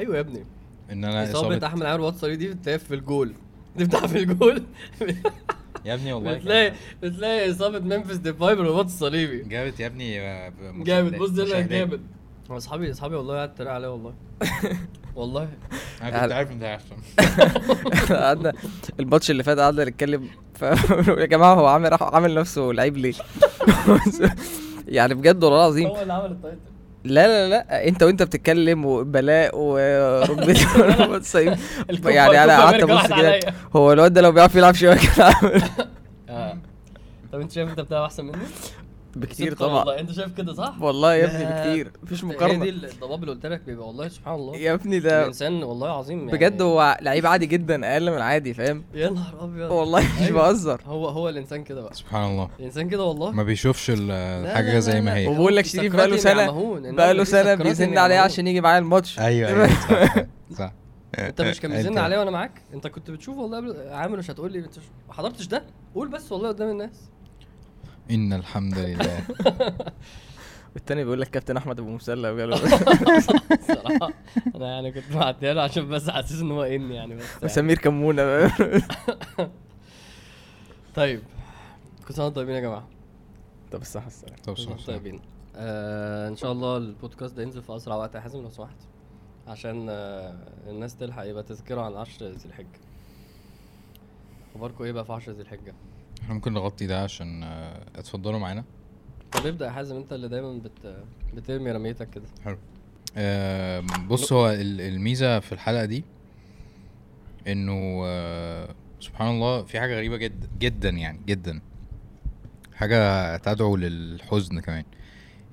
ايوه يا ابني. ان انا اصابه احمد عامر واتسري دي بتلاقيها في الجول، تفتح في الجول يا ابني والله. بتلاقي اصابه ممفيس ديباي بالرباط الصليبي جابت يا ابني، جابت. بص ده جابت. اصحابي والله قعدت تريق عليه والله والله انا كنت عارف انت هيحصل. قعدنا الماتش اللي فات قعدنا نتكلم يا جماعه هو عامل نفسه لعيب ليه يعني بجد والله العظيم. هو اللي عمل التايتل. لا لا لا انت بتتكلم وبلاء وربنا ومتصيب يعني. انا قعدت ابص كده هو الواد ده لو بيعرف يلعب شويه كده. طب انت شايف انت بتلعب احسن مني بكتير طبعا والله. انت شايف كده صح والله يا ابني بكتير، مفيش مقارنه. دي الضباب اللي قلت لك بيبقى والله سبحان الله يا ابني، ده انسان والله عظيم يعني بجد. هو لعيب عادي جدا، اقل من العادي فاهم. يا نهار ابيض والله مش بهزر. هو الانسان كده بقى سبحان الله، الانسان كده والله ما بيشوفش الحاجه زي ما هي. وبقول لك شريف بقى له سنه بيزن عليه عشان يجي معايا الماتش. ايوه صح. انت مش كان بيزن عليه وانا معاك، انت كنت بتشوف والله عامل. مش هتقول لي انت ما حضرتش ده، قول بس والله قدام الناس ان الحمد لله. والتاني بيقول لك كابتن احمد ابو مسلة وقال له صراحه انا يعني كنت بعتها له عشان بس حاسس ان هو يعني بس وسمير كمونه. طيب كنت انا طيبين يا جماعه. طب الصحه السلام. طب طيبين ان شاء الله. البودكاست ده ينزل في اسرع وقت يا حازم لو سمحت، عشان الناس تلحق. يبقى تذكره عن 10 ذي الحجه. اخباركم ايه بقى في 10 ذي الحجه؟ احنا ممكن نغطي ده عشان اتفضلوا معانا. طب ابدا يا حازم، انت اللي دايما بترمي رميتك كده حلو. بص هو الميزه في الحلقه دي انه سبحان الله في حاجه غريبه جدا جدا يعني جدا، حاجه تدعو للحزن كمان،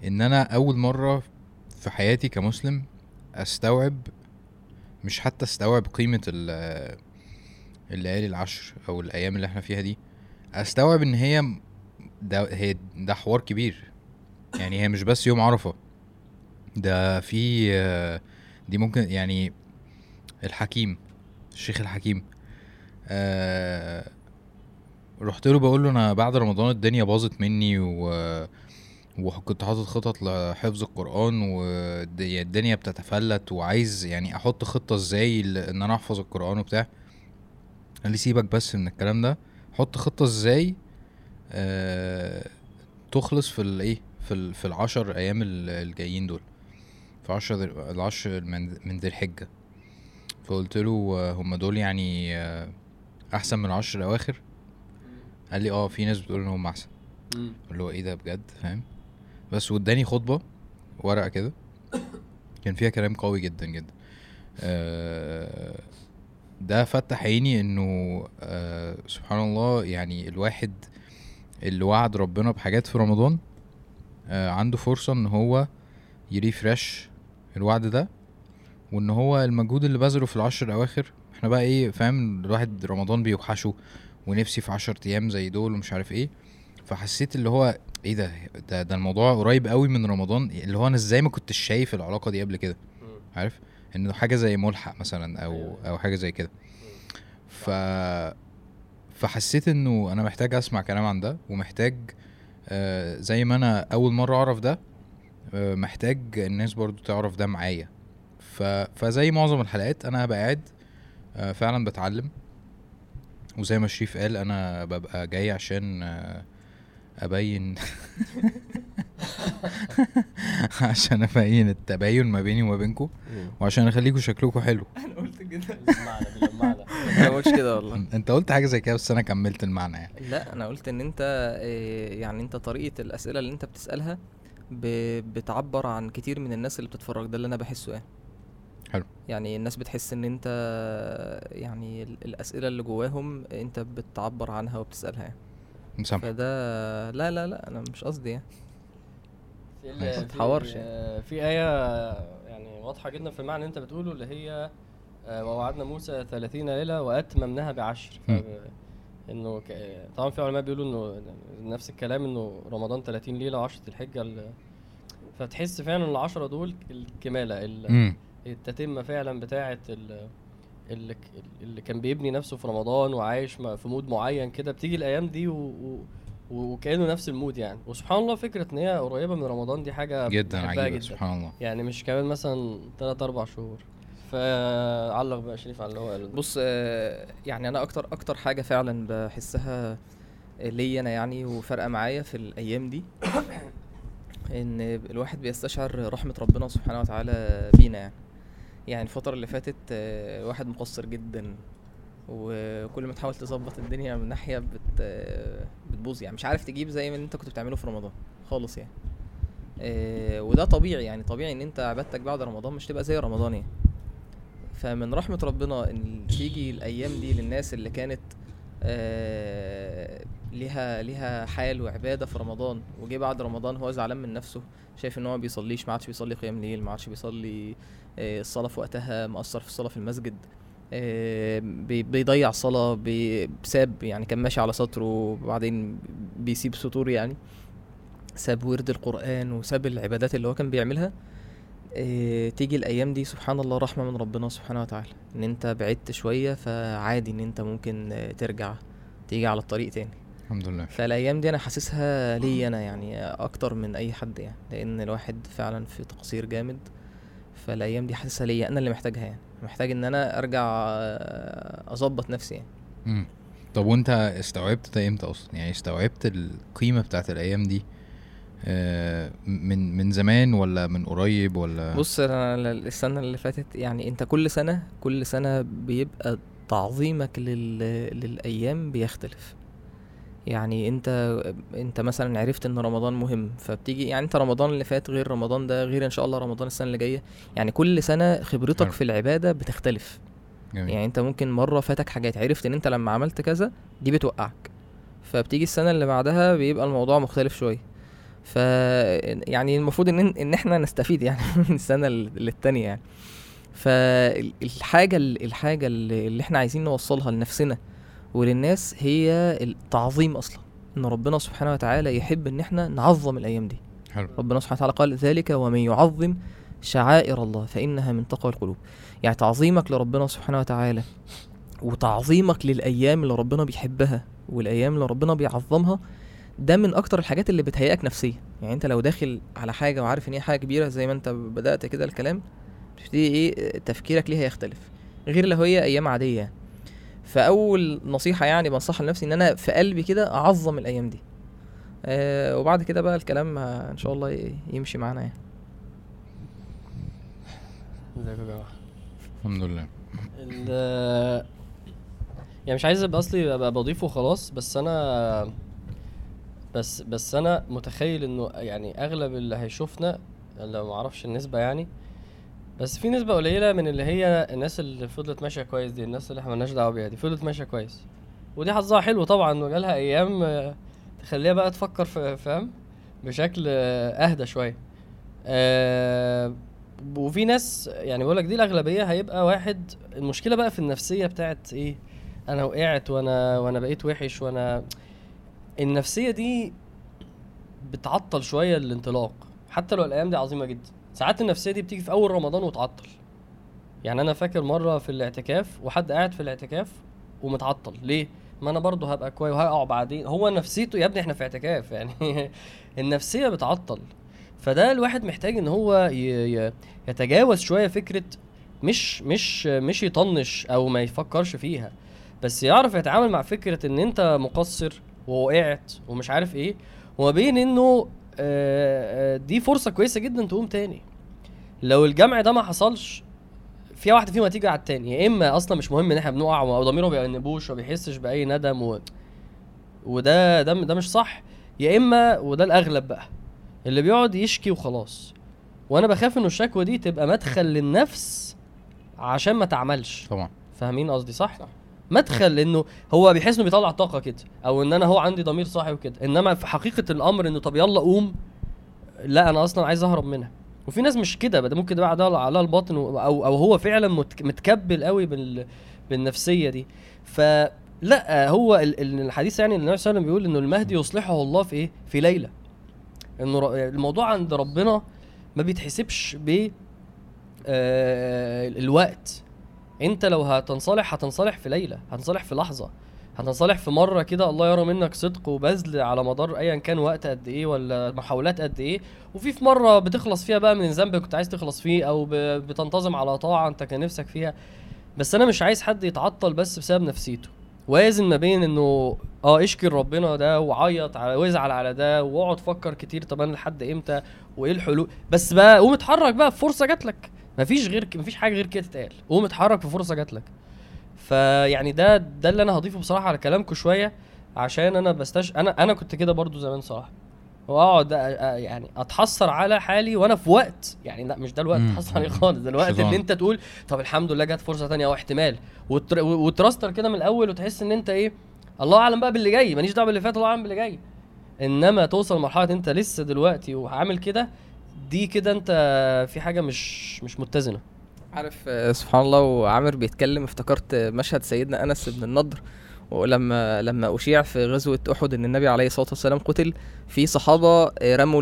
ان انا اول مره في حياتي كمسلم استوعب، مش حتى استوعب قيمه الليالي العشر او الايام اللي احنا فيها دي. استوعب ان هي ده حوار كبير يعني. هي مش بس يوم عرفة ده، في دي ممكن يعني الشيخ الحكيم رحت له بقول له انا بعد رمضان الدنيا باظت مني وكنت حاطط خطط لحفظ القرآن والدنيا بتتفلت وعايز يعني احط خطة ازاي ان انا احفظ القرآن وبتاع. قال لي سيبك بس من الكلام ده، حط خطة ازاي تخلص في الايه في العشر ايام الجايين دول، في العشر من ذي الحجة. فقلت له هم دول يعني احسن من العشر الاواخر؟ قال لي في ناس بتقول ان هم احسن. قال له ايه ده بجد فاهم؟ بس وداني خطبة ورقة كده كان فيها كلام قوي جدا جدا. ده فتح عيني انه سبحان الله يعني الواحد اللي وعد ربنا بحاجات في رمضان عنده فرصة ان هو يريفرش الوعد ده، وان هو المجهود اللي بذله في العشر الاواخر. احنا بقى ايه فاهم، الواحد رمضان بيوحشه ونفسي في 10 ايام زي دول ومش عارف ايه. فحسيت اللي هو ايه ده الموضوع قريب قوي من رمضان، اللي هو انا ازاي ما كنتش شايف العلاقة دي قبل كده عارف، انه حاجه زي ملحق مثلا او حاجه زي كده. فحسيت انه انا محتاج اسمع كلام عن ده، ومحتاج زي ما انا اول مره اعرف ده محتاج الناس برضو تعرف ده معايا. فزي معظم الحلقات انا هبقى قاعد فعلا بتعلم، وزي ما شريف قال انا ببقى جاي عشان ابين عشان افاين التباين ما بيني وما بينكم، وعشان اخليكم شكلكم حلو. انا قلت كده المعنى ما قلتش كده والله. انت قلت حاجه زي كده بس انا كملت المعنى يعني. لا انا قلت ان انت يعني انت طريقه الاسئله اللي انت بتسالها بتعبر عن كتير من الناس اللي بتتفرج. ده اللي انا بحسه حلو يعني. الناس بتحس ان انت يعني الاسئله اللي جواهم انت بتعبر عنها وبتسالها. فده لا انا مش قصدي يعني تحورش. في آية يعني واضحة جدا في المعنى انت بتقوله، اللي هي ووعدنا موسى 30 ليلة واتممناها ب10. انه طبعا في علماء بيقولوا انه نفس الكلام، انه رمضان 30 ليلة وعشرة الحجة فتحس فعلا ان 10 دول الكمالة التتمة فعلا بتاعة اللي كان بيبني نفسه في رمضان وعايش في مود معين كده. بتيجي الايام دي وكأنه نفس المود يعني. وسبحان الله فكرة ان هي قريبة من رمضان دي حاجة جدا عجيبة جدا سبحان الله يعني. مش كمان مثلا 3-4 شهور فعلق بقى شريف على اللي هو قاله. بص يعني انا اكتر حاجه فعلا بحسها ليا انا يعني وفرقه معايا في الايام دي ان الواحد بيستشعر رحمه ربنا سبحانه وتعالى بينا يعني الفتره اللي فاتت الواحد مقصر جدا وكل ما تحاول تظبط الدنيا من ناحيه بتبوظ يعني مش عارف تجيب زي ما انت كنت بتعمله في رمضان خالص يعني وده طبيعي يعني طبيعي ان انت عبادتك بعد رمضان مش تبقى زي رمضان يعني. فمن رحمه ربنا ان تيجي الايام دي للناس اللي كانت لها حال وعباده في رمضان وجي بعد رمضان هو زعلان من نفسه شايف ان هو ما بيصليش ما عادش بيصلي قيام ليل ما عادش بيصلي الصلاه في وقتها مقصر في الصلاه في المسجد بيضيع صلاه بساب يعني كان ماشي على سطره وبعدين بيسيب سطور يعني ساب ورد القرآن وساب العبادات اللي هو كان بيعملها تيجي الأيام دي سبحان الله رحمة من ربنا سبحانه وتعالى ان انت بعدت شوية فعادي ان انت ممكن ترجع تيجي على الطريق تاني الحمد لله. فالأيام دي انا حاسسها لي انا يعني اكتر من اي حد يعني لان الواحد فعلا في تقصير جامد فالأيام دي حاسسها لي انا اللي محتاجها يعني محتاج ان انا ارجع اضبط نفسي يعني. طب وانت استوعبت ده امتى اصلا يعني استوعبت القيمة بتاعت الأيام دي من زمان ولا من قريب ولا؟ بص انا السنه اللي فاتت يعني انت كل سنه بيبقى تعظيمك للايام بيختلف يعني انت مثلا عرفت ان رمضان مهم فبتيجي يعني انت رمضان اللي فات غير رمضان ده غير ان شاء الله رمضان السنه اللي جايه يعني كل سنه خبرتك في العباده بتختلف جميل. يعني انت ممكن مره فاتك حاجات عرفت ان انت لما عملت كذا دي بتوقعك فبتيجي السنه اللي بعدها بيبقى الموضوع مختلف شويه ف يعني المفروض ان احنا نستفيد يعني من السنه للتانيه يعني فالحاجه اللي احنا عايزين نوصلها لنفسنا وللناس هي التعظيم اصلا ان ربنا سبحانه وتعالى يحب ان احنا نعظم الايام دي حلو. ربنا سبحانه وتعالى قال ذلك ومن يعظم شعائر الله فانها من تقوى القلوب يعني تعظيمك لربنا سبحانه وتعالى وتعظيمك للايام اللي ربنا بيحبها والايام اللي ربنا بيعظمها ده من اكتر الحاجات اللي بتهيئك نفسيا يعني انت لو داخل على حاجه وعارف ان هي حاجه كبيره زي ما انت بدات كده الكلام بتبتدي ايه تفكيرك ليها يختلف غير لو هي ايام عاديه. فاول نصيحه يعني بنصح لنفسي ان انا في قلبي كده اعظم الايام دي وبعد كده بقى الكلام ان شاء الله يمشي معانا يعني. الحمد لله. يعني مش عايز ابقى اصلي ابقى بضيفه خلاص بس انا متخيل انه يعني اغلب اللي هيشوفنا اللي ما اعرفش النسبه يعني بس في نسبه قليله من اللي هي الناس اللي فضلت ماشيه كويس دي الناس اللي احنا مالناش دعوه بيها دي فضلت ماشيه كويس ودي حظها حلو طبعا وجالها ايام تخليها بقى تفكر في فهم بشكل اهدى شويه وفي ناس يعني بقولك دي الاغلبيه هيبقى واحد المشكله بقى في النفسيه بتاعت ايه انا وقعت وانا بقيت وحش وانا النفسيه دي بتعطل شويه الانطلاق حتى لو الايام دي عظيمه جدا ساعات النفسيه دي بتيجي في اول رمضان وتعطل يعني انا فاكر مره في الاعتكاف وحد قاعد في الاعتكاف ومتعطل ليه ما انا برضو هبقى كويس وهقع بعدين هو نفسيته يا ابني احنا في اعتكاف يعني النفسيه بتعطل فده الواحد محتاج ان هو يتجاوز شويه فكره مش يطنش او ما يفكرش فيها بس يعرف يتعامل مع فكره ان انت مقصر ووقعت ومش عارف ايه وما بين انه دي فرصة كويسة جدا تقوم تاني لو الجمع ده ما حصلش فيها واحدة فيهم هتيجي على التاني يا اما اصلا مش مهم ان احنا بنقع او ضميره بيأنبوش وبيحسش باي ندم وده مش صح يا اما وده الاغلب بقى اللي بيقعد يشكي وخلاص وانا بخاف انه الشكوى دي تبقى مدخل للنفس عشان ما تعملش طبعا فاهمين قصدي صح. مدخل انه هو بيحس انه بيطلع طاقه كده او ان انا هو عندي ضمير صاحي وكده انما في حقيقه الامر انه طب يلا قوم لا انا اصلا عايز اهرب منها وفي ناس مش كده بقى ممكن بعد على الباطن او هو فعلا متكبل قوي بالنفسيه دي فلا هو الحديث يعني النبي صلى الله عليه وسلم بيقول انه المهدي يصلحه الله في ايه في ليله انه الموضوع عند ربنا ما بيتحسبش بالوقت انت لو هتنصلح في ليلة هتنصلح في لحظة حسن صالح في مرة كده الله يرى منك صدق وبذل على مدار أيا كان وقت قد إيه ولا محاولات قد إيه، وفي مرة بتخلص فيها بقى من ذنب كنت عايز تخلص فيه، أو بتنتظم على طاعة أنت كان نفسك فيها. بس أنا مش عايز حد يتعطل بس بسبب نفسيته، وازن ما بين إنه اشكر ربنا ده وعيط وازعل على ده واقعد فكر كتير طب أنا لحد إمتى وإيه الحلول، بس بقى قوم اتحرك بقى في فرصة جاتلك، مفيش حاجة غير كده تتقال، قوم اتحرك في فرصة جاتلك. فيعني ده اللي انا هضيفه بصراحه على كلامكم شويه، عشان انا انا كنت كده برضو زمان صراحه، واقعد يعني اتحسر على حالي وانا في وقت، يعني لا مش ده الوقت اتحسر عليه خالص، ده الوقت اللي انت تقول طب الحمد لله جت فرصه تانية او احتمال، وتراستر كده من الاول وتحس ان انت ايه الله اعلم بقى باللي جاي، ماليش دعوه باللي فات الله اعلم باللي جاي. انما توصل لمرحله انت لسه دلوقتي وعامل كده، دي كده انت في حاجه مش متزنه. عارف سبحان الله وعامر بيتكلم افتكرت مشهد سيدنا انس بن النضر، ولما أشيع في غزوة أحد إن النبي عليه الصلاة والسلام قتل، في صحابة رموا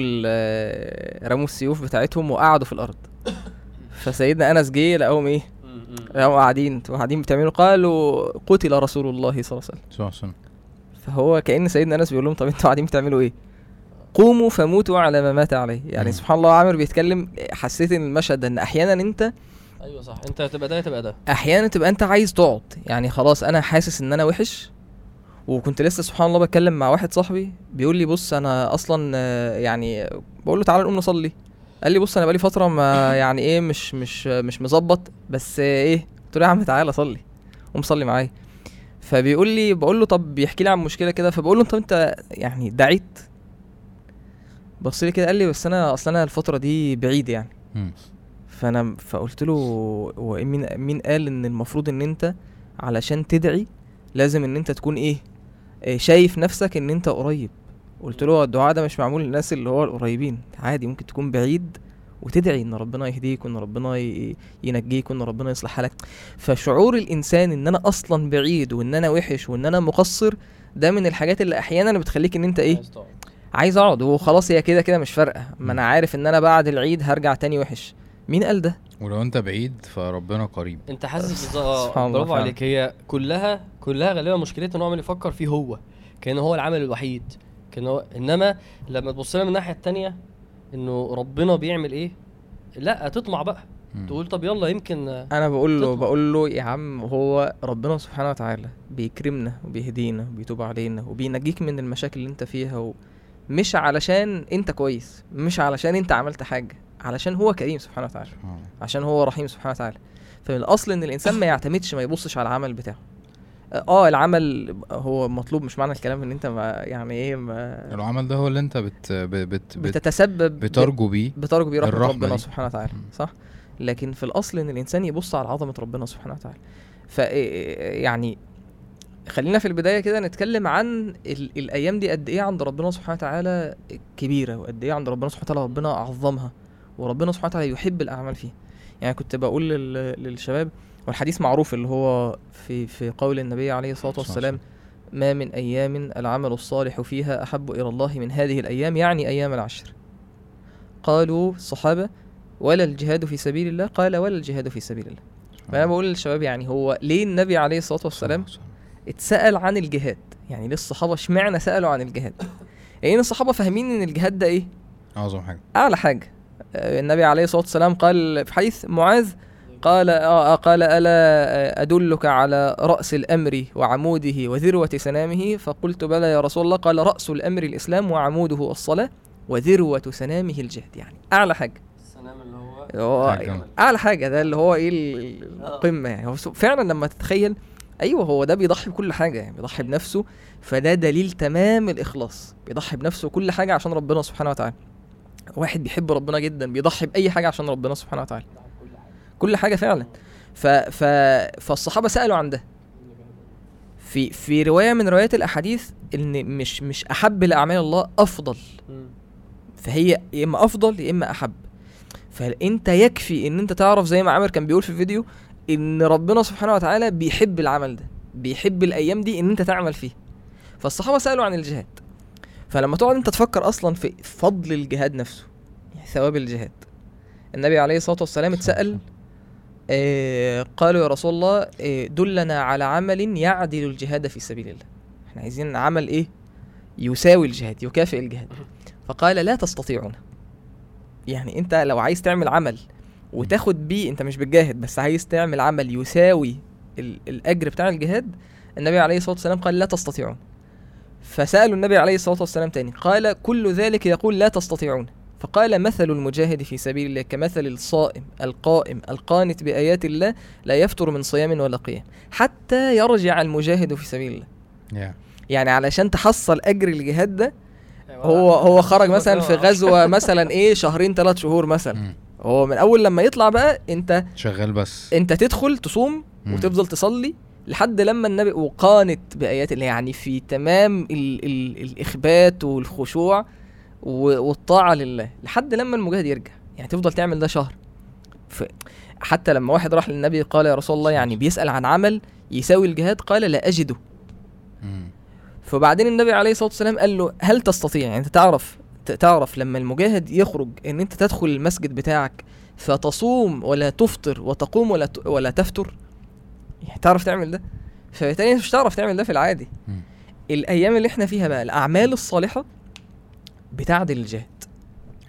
السيوف بتاعتهم وقعدوا في الأرض، فسيدنا انس جه لقاهم ايه قاعدين بتعملوا، قالوا قتل رسول الله صلى الله عليه وسلم. فهو كأن سيدنا انس بيقول لهم طب انتوا قاعدين بتعملوا ايه، قوموا فموتوا على ما مات عليه. يعني سبحان الله عامر بيتكلم، حسيت ان المشهد ان احيانا انت ايوه صح، انت تبقى ده احيانا تبقى انت عايز تقعد، يعني خلاص انا حاسس ان انا وحش. وكنت لسه سبحان الله بتكلم مع واحد صاحبي بيقول لي بص انا اصلا يعني بقول له تعالى نقوم نصلي، قال لي بص انا بقالي فتره ما يعني ايه مش مظبط، بس ايه قلت له يا عم تعالى صلي ومصلي معايا. فبيقول لي بقول له طب بيحكي لي عن مشكله كده، فبقول له طب انت يعني دعيت؟ بص لي كده قال لي بس انا اصلا الفتره دي بعيد يعني فقلت له مين قال ان المفروض ان انت علشان تدعي لازم ان انت تكون ايه شايف نفسك ان انت قريب. قلت له الدعاء ده مش معمول للناس اللي هو القريبين، عادي ممكن تكون بعيد وتدعي ان ربنا يهديك وان ربنا ينجيك وان ربنا يصلح حالك. فشعور الانسان ان انا اصلا بعيد وان انا وحش وان انا مقصر، ده من الحاجات اللي احيانا بتخليك ان انت ايه عايز اقعد وخلاص، هي كده كده مش فارقه، ما انا عارف ان انا بعد العيد هرجع تاني وحش، مين قال ده؟ ولو انت بعيد فربنا قريب. انت حاسس برافو عليك، هي كلها غالبا مشكلتنا نوع من يفكر فيه هو كأنه هو العمل الوحيد كأنه، انما لما تبص لها من الناحيه الثانيه انه ربنا بيعمل ايه، لا تطمع بقى تقول طب يلا يمكن. انا بقول له يا عم هو ربنا سبحانه وتعالى بيكرمنا وبيهدينا وبيتوب علينا وبينجيك من المشاكل اللي انت فيها، مش علشان انت كويس، مش علشان انت عملت حاجه، علشان هو كريم سبحانه وتعالى، عشان هو رحيم سبحانه وتعالى. فمن الأصل إن الإنسان ما يعتمدش، ما يبصش على العمل بتاعه. العمل هو مطلوب، مش معنى الكلام إن أنت ما يعني إيه ما العمل ده هو اللي أنت بتتسبب بترجو بيه ربنا سبحانه وتعالى، صح؟ لكن في الأصل إن الإنسان يبص على عظمة ربنا سبحانه وتعالى. يعني خلينا في البداية كده نتكلم عن الأيام دي قد إيه عند ربنا سبحانه وتعالى كبيرة، وقد إيه عند ربنا سبحانه وتعالى ربنا أعظمها، وربنا سبحانه وتعالى يحب الأعمال فيه. يعني كنت بقول للشباب، والحديث معروف اللي هو في قول النبي عليه الصلاة والسلام ما من أيام العمل الصالح فيها أحب إلى الله من هذه الأيام، يعني أيام العشر. قالوا الصحابة ولا الجهاد في سبيل الله؟ قال ولا الجهاد في سبيل الله. فأنا بقول للشباب يعني هو ليه النبي عليه الصلاة والسلام اتسأل عن الجهاد؟ يعني ليه الصحابة شمعنا سألوا عن الجهاد؟ يعني الصحابة فاهمين إن الجهاد ده إيه؟ أعظم حاجة، أعلى حاجة. النبي عليه الصلاة والسلام قال في حديث معاذ قال ألا أدلك على رأس الأمر وعموده وذروة سنامه؟ فقلت بلى يا رسول الله. قال رأس الأمر الإسلام وعموده الصلاة وذروة سنامه الجهد، يعني أعلى حاجة، السنام اللي هو أعلى حاجة، ده اللي هو إيه القمة. يعني فعلا لما تتخيل أيوة هو ده بيضحي بكل حاجة، يعني بيضحي بنفسه، فده دليل تمام الإخلاص، بيضحي بنفسه كل حاجة عشان ربنا سبحانه وتعالى. واحد بيحب ربنا جدا بيضحي بأي حاجة عشان ربنا سبحانه وتعالى، كل حاجة فعلا. فالصحابة سألوا عن ده. في رواية من روايات الأحاديث إن مش أحب لأعمال الله، أفضل. فهي يا إما أفضل يا إما أحب. فأنت يكفي إن أنت تعرف زي ما عامر كان بيقول في الفيديو إن ربنا سبحانه وتعالى بيحب العمل ده، بيحب الأيام دي إن أنت تعمل فيه. فالصحابة سألوا عن الجهاد. فلما تقعد انت تفكر اصلا في فضل الجهاد نفسه، ثواب الجهاد. النبي عليه الصلاة والسلام اتسأل قالوا يا رسول الله دلنا على عمل يعدل الجهاد في سبيل الله، احنا عايزين عمل ايه يساوي الجهاد، يكافئ الجهاد. فقال لا تستطيعون، يعني انت لو عايز تعمل عمل وتاخد بيه انت مش بتجاهد، بس عايز تعمل عمل يساوي الاجر بتاع الجهاد، النبي عليه الصلاة والسلام قال لا تستطيعون. فسألوا النبي عليه الصلاة والسلام تاني قال كل ذلك يقول لا تستطيعون، فقال مثل المجاهد في سبيل الله كمثل الصائم القائم القانت بآيات الله لا يفتر من صيام ولا قيام حتى يرجع المجاهد في سبيل الله. يعني علشان تحصل أجر الجهاد ده، هو خرج مثلا في غزوة مثلا ايه شهرين 3 شهور مثلا، هو من أول لما يطلع بقى انت شغال، بس انت تدخل تصوم وتفضل تصلي لحد لما النبي، وقانت بآيات الله يعني في تمام الإخبات والخشوع والطاعة لله لحد لما المجاهد يرجع، يعني تفضل تعمل ده شهر. حتى لما واحد راح للنبي قال يا رسول الله يعني بيسأل عن عمل يساوي الجهاد، قال لا أجده. فبعدين النبي عليه الصلاة والسلام قال له هل تستطيع، يعني انت تعرف لما المجاهد يخرج ان انت تدخل المسجد بتاعك فتصوم ولا تفطر وتقوم ولا تفتر، يعني تعرف تعمل ده؟ فبالتالي مش تعرف تعمل ده في العادي. الأيام اللي احنا فيها بقى الأعمال الصالحة بتعدل الجهاد.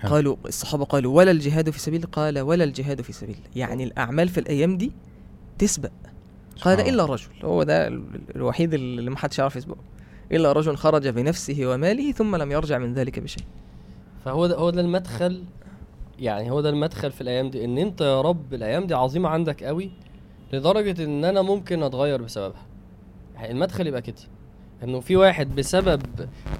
قالوا الصحابة قالوا ولا الجهاد في سبيل، قال ولا الجهاد في سبيل، يعني الأعمال في الأيام دي تسبق. قال إلا الرجل، هو ده الوحيد اللي ما حدش عارف يسبقه، إلا رجل خرج بنفسه وماله ثم لم يرجع من ذلك بشيء. فهو ده، هو ده المدخل، يعني هو ده المدخل في الأيام دي، إن أنت يا رب الأيام دي عظيمة عندك قوي لدرجة إن أنا ممكن أتغير بسببها. المدخل يبقى كده، إنه في واحد بسبب،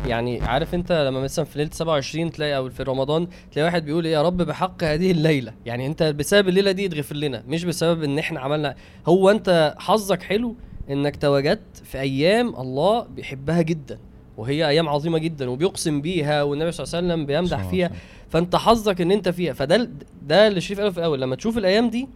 يعني عارف أنت لما مثلا في ليلة 27 تلاقي، أو في رمضان تلاقي واحد بيقول يا رب بحق هذه الليلة، يعني أنت بسبب الليلة دي تغفر لنا، مش بسبب إن إحنا عملنا. هو أنت حظك حلو إنك تواجدت في أيام الله بيحبها جدا، وهي أيام عظيمة جدا وبيقسم بيها، والنبي صلى الله عليه وسلم بيمدح فيها، فأنت حظك إن أنت فيها. فده اللي شريف قاله في الأول، لما تشوف الأيام دي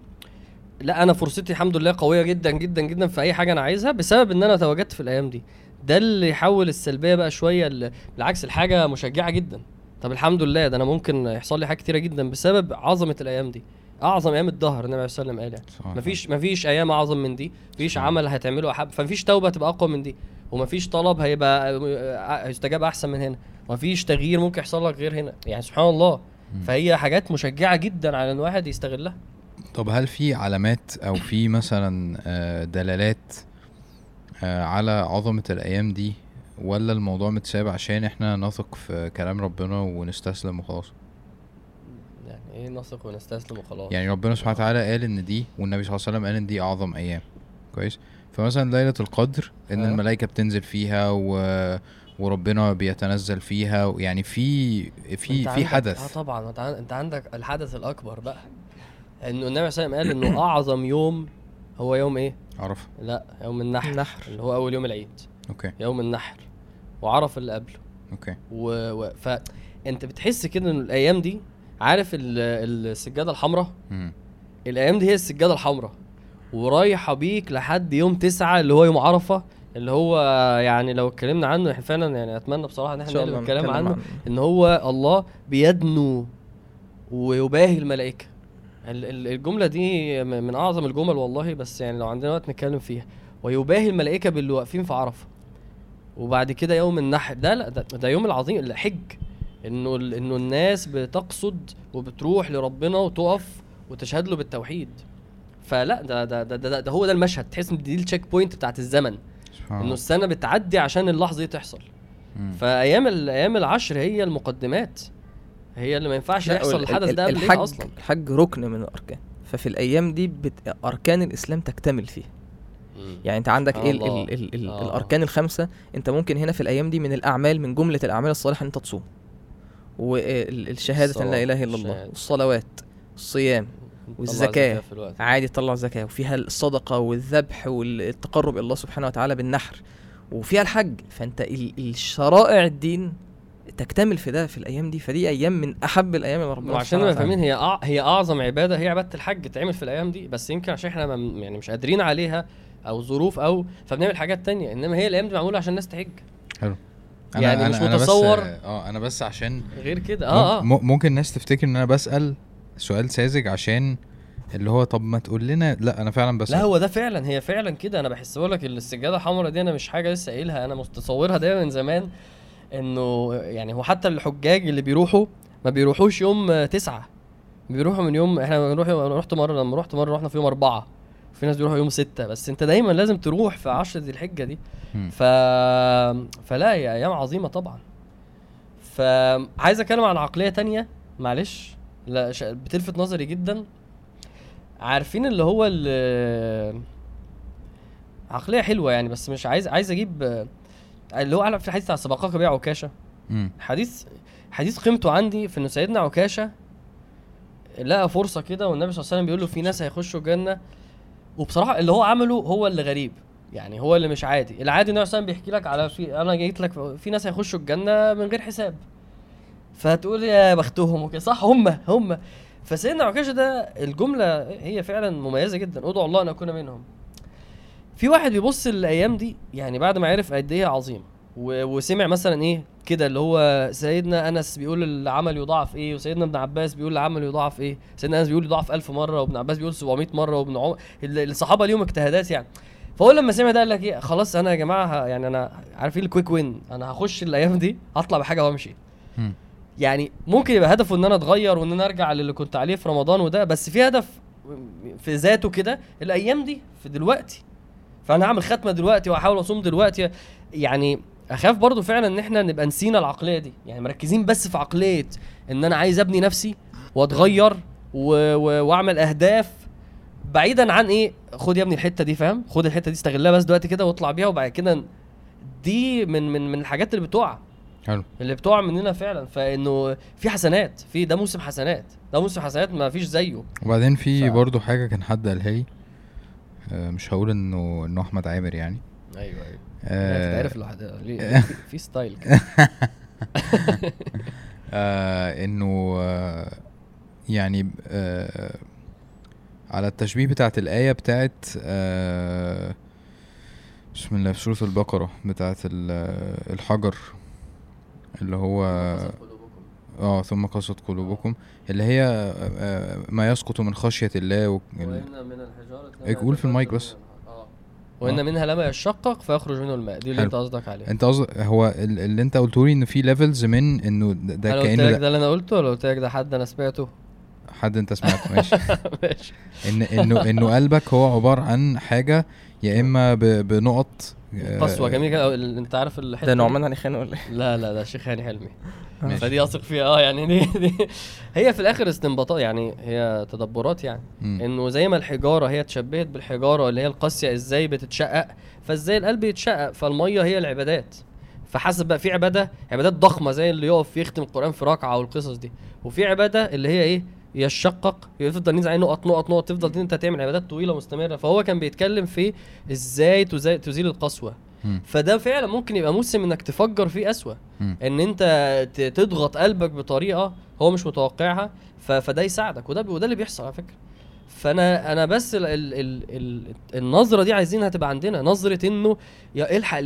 لا انا فرصتي الحمد لله قويه جدا جدا جدا في اي حاجه انا عايزها بسبب ان انا تواجدت في الايام دي، ده اللي يحول السلبيه بقى شويه بالعكس الحاجه مشجعه جدا. طب الحمد لله ده انا ممكن يحصل لي حاجات كتيره جدا بسبب عظمه الايام دي، اعظم ايام الدهر النبي صلى الله عليه وسلم قال، مفيش ايام اعظم من دي، مفيش عمل هتعمله احب، فمفيش توبه تبقى اقوى من دي، ومفيش طلب هيبقى هيستجاب احسن من هنا، ومفيش تغيير ممكن يحصل لك غير هنا، يعني سبحان الله. فهي حاجات مشجعه جدا على الواحد يستغلها. طب هل في علامات او في مثلا دلالات على عظمة الايام دي، ولا الموضوع متساب عشان احنا نثق في كلام ربنا ونستسلم وخلاص؟ يعني ايه نثق ونستسلم وخلاص؟ يعني ربنا سبحانه وتعالى قال ان دي، والنبي صلى الله عليه وسلم قال ان دي اعظم ايام، كويس. فمثلا ليلة القدر ان الملائكة بتنزل فيها وربنا بيتنزل فيها، يعني في حدث. طبعا انت عندك الحدث الاكبر بقى، انه النبي صلى الله عليه وسلم قال انه اعظم يوم هو يوم ايه؟ عرفه. لا، يوم النحر اللي هو اول يوم العيد. اوكي. يوم النحر وعرفه اللي قبله. اوكي. فانت بتحس كده ان الايام دي، عارف السجاده الحمراء، الايام دي هي السجاده الحمراء ورايحه بيك لحد يوم 9 اللي هو يوم عرفه، اللي هو يعني لو اتكلمنا عنه احنا فعلا، يعني اتمنى بصراحه ان احنا نتكلم عنه، ان هو الله بيدنو ويباهي الملائكه. الجملة دي من أعظم الجمل والله، بس يعني لو عندنا وقت نتكلم فيها. ويباهي الملائكة باللي واقفين في عرفة. وبعد كده يوم النحر ده، لا ده يوم العظيم الحج، إنه الناس بتقصد وبتروح لربنا وتقف وتشهد له بالتوحيد. فلا ده هو ده المشهد، تحس إن دي التشيك بوينت بتاعت الزمن، إنه السنة بتعدي عشان اللحظة دي تحصل. فأيام العشر هي المقدمات، هي اللي ما ينفعش يحصل الحدث ده بالليل اصلا. الحج ركن من الاركان، ففي الايام دي اركان الاسلام تكتمل فيها. يعني انت عندك ايه الاركان الخمسه، انت ممكن هنا في الايام دي من الاعمال، من جمله الاعمال الصالحه انت تصوم، والشهاده ان لا اله الا الله، والصلوات، الصيام، والزكاه، عادي تطلع زكاه، وفيها الصدقه والذبح والتقرب الى الله سبحانه وتعالى بالنحر، وفيها الحج. فانت الشرائع الدين تكتمل في ده في الايام دي، فدي ايام من احب الايام اللي ربنا، عشان ما فاهمين هي اعظم عباده، هي عباده الحج تعمل في الايام دي، بس يمكن عشان احنا يعني مش قادرين عليها او ظروف او فبنعمل حاجات تانية، انما هي الايام دي معموله عشان الناس تحج. حلو. يعني مش متصور انا بس عشان غير كده ممكن الناس تفتكر ان انا بسال سؤال ساذج عشان اللي هو طب ما تقول لنا لا انا فعلا بس لا هو ده فعلا هي فعلا كده. انا بحس لك السجاده الحمراء دي انا مش حاجه لسه قايلها, انا متصورها دايما من زمان انه يعني هو حتى الحجاج اللي بيروحوا ما بيروحوش يوم 9, بيروحوا من يوم احنا بنروح لما رحت مره رحنا في يوم 4, في ناس بيروحوا يوم 6, بس انت دايما لازم تروح في 10 ذي الحجه دي. فلا يا ايام عظيمه طبعا. فعايز اتكلم عن عقليه تانية معلش لا بتلفت نظري جدا, عارفين اللي هو عقليه حلوه يعني, بس مش عايز اجيب اللي هو في الحديث عن سبقاك بيع عكاشه. حديث قيمته عندي في انه سيدنا عكاشه لقى فرصه كده والنبي صلى الله عليه وسلم بيقول له في ناس هيخشوا الجنه, وبصراحه اللي هو عمله هو اللي غريب يعني, هو اللي مش عادي. العادي النبي صلى الله عليه وسلم بيحكي لك على في انا جيت لك في ناس هيخشوا الجنه من غير حساب, فهتقول يا بختهم وكده صح هم. فسيدنا عكاشة ده الجملة هي فعلا مميزة جدا, ادعو الله ان اكون منهم. في واحد بيبص الايام دي يعني بعد ما عرف قد ايه عظيم وسمع مثلا ايه كده اللي هو سيدنا انس بيقول العمل يضاعف ايه, وسيدنا ابن عباس بيقول العمل يضاعف ايه, سيدنا انس بيقول يضاعف 1000 مرة, وابن عباس بيقول 700 مرة, وابن عمر الصحابة اليوم اجتهادات يعني. فهو لما سمع ده قال لك ايه خلاص انا يا جماعة يعني انا عارفين الكويك وين, انا هخش الايام دي هطلع بحاجة وامشي. يعني ممكن يبقى هدفه ان انا اتغير وان انا ارجع للي كنت عليه في رمضان وده, بس في هدف في ذاته كده الايام دي في دلوقتي, فانا هعمل ختمه دلوقتي واحاول اصوم دلوقتي. يعني اخاف برضو فعلا ان احنا نبقى نسينا العقليه دي, يعني مركزين بس في عقليه ان انا عايز ابني نفسي واتغير واعمل اهداف بعيدا عن ايه, خد يا ابني الحته دي فاهم, خد الحته دي استغلها بس دلوقتي كده واطلع بيها, وبعد كده دي من الحاجات اللي بتقع حلو اللي بتوع مننا فعلا. فانه في حسنات, في ده موسم حسنات, ده موسم حسنات ما فيش زيه. وبعدين في برضو حاجه كان حد قالها لي, مش هقول انه احمد عامر يعني, ايوه انت عارف ليه في ستايل كده انه يعني على التشبيه بتاعه الايه بتاعت بسم الله في سوره البقره بتاعه الحجر اللي هو ثم قست قلوبكم اللي هي ما يسقط من خشية الله وإن من الحجارة اقول في المايك بس وإن منها لما يشقق فيخرج منه الماء, دي اللي انت قصدك عليها. انت قصدك هو اللي انت قلت لي ان في ليفلز من انه ده كأنه ده اللي انا قلته ولا قلت لك ده حد انا سمعته؟ حد انت سمعته ماشي ماشي. انه قلبك هو عبارة عن حاجة يا اما بنقط قسوة جميل كده, انت عارف الحته ده نوع منها نخانه ولا لا ده شيخاني حلمي فدي اثق فيها يعني دي هي في الاخر استنباطات يعني, هي تدبرات يعني انه زي ما الحجاره هي تشبهت بالحجاره اللي هي القاسيه ازاي بتتشقق, فازاي القلب يتشقق, فالميه هي العبادات. فحسب بقى في عبادات ضخمه زي اللي يقف يختم القران في ركعه والقصص دي, وفي عباده اللي هي ايه يشقق يفضل ينزع نقط نقط نقط تفضل انت تعمل عبادات طويله مستمره. فهو كان بيتكلم في ازاي تزيل القسوه. فده فعلا ممكن يبقى موسم انك تفجر فيه اسوه, ان انت تضغط قلبك بطريقه هو مش متوقعها, فده يساعدك, وده اللي بيحصل على فكره. فانا بس النظره دي عايزينها تبقى عندنا, نظره انه يا الحق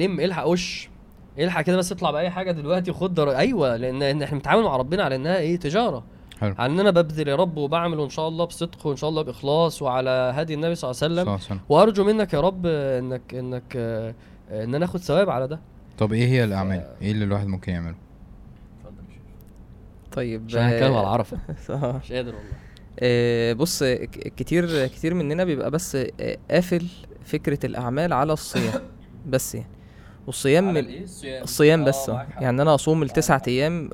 الحق كده بس اطلع باي حاجه دلوقتي خد ايوه, لان احنا بنتعامل مع ربنا على انها ايه تجاره, على ان انا ببذل يا رب وبعمل ان شاء الله بصدق وان شاء الله باخلاص وعلى هدي النبي صلى الله عليه وسلم, وارجو منك يا رب انك ان انا اخد ثواب على ده. طب ايه هي الاعمال ايه اللي الواحد ممكن يعمله؟ طيب عشان هنتكلم على عرفه مش قادر والله. بص كتير كتير مننا بيبقى بس قافل فكره الاعمال على الصيام بس يعني, والصيام الصيام بس يعني انا اصوم ال9 ايام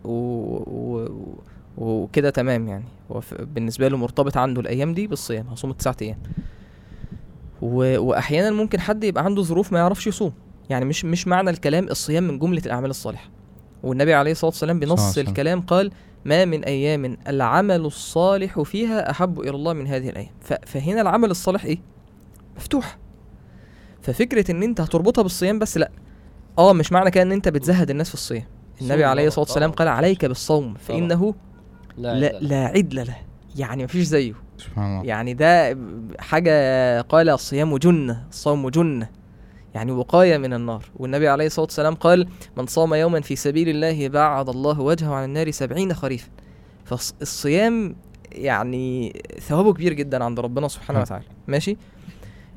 وكده تمام يعني, هو بالنسبه له مرتبط عنده الايام دي بالصيام, هصوم 9 ايام. واحيانا ممكن حد يبقى عنده ظروف ما يعرفش يصوم يعني, مش معنى الكلام الصيام من جمله الاعمال الصالحه, والنبي عليه الصلاه والسلام بنص الكلام قال ما من ايام العمل الصالح فيها احب الى الله من هذه الايام. فهنا العمل الصالح ايه مفتوح, ففكره ان انت هتربطها بالصيام بس لا, مش معنى كده ان انت بتزهد الناس في الصيام. النبي عليه الصلاه والسلام قال عليك بالصوم فانه لا عدل له, يعني مفيش زيه سبحان الله. يعني ده حاجة قال الصيام جنة, الصوم جنة يعني وقاية من النار. والنبي عليه الصلاة والسلام قال من صام يوما في سبيل الله بعد الله وجهه عن النار 70 خريفا. فالصيام يعني ثوابه كبير جدا عند ربنا سبحانه وتعالى. ماشي.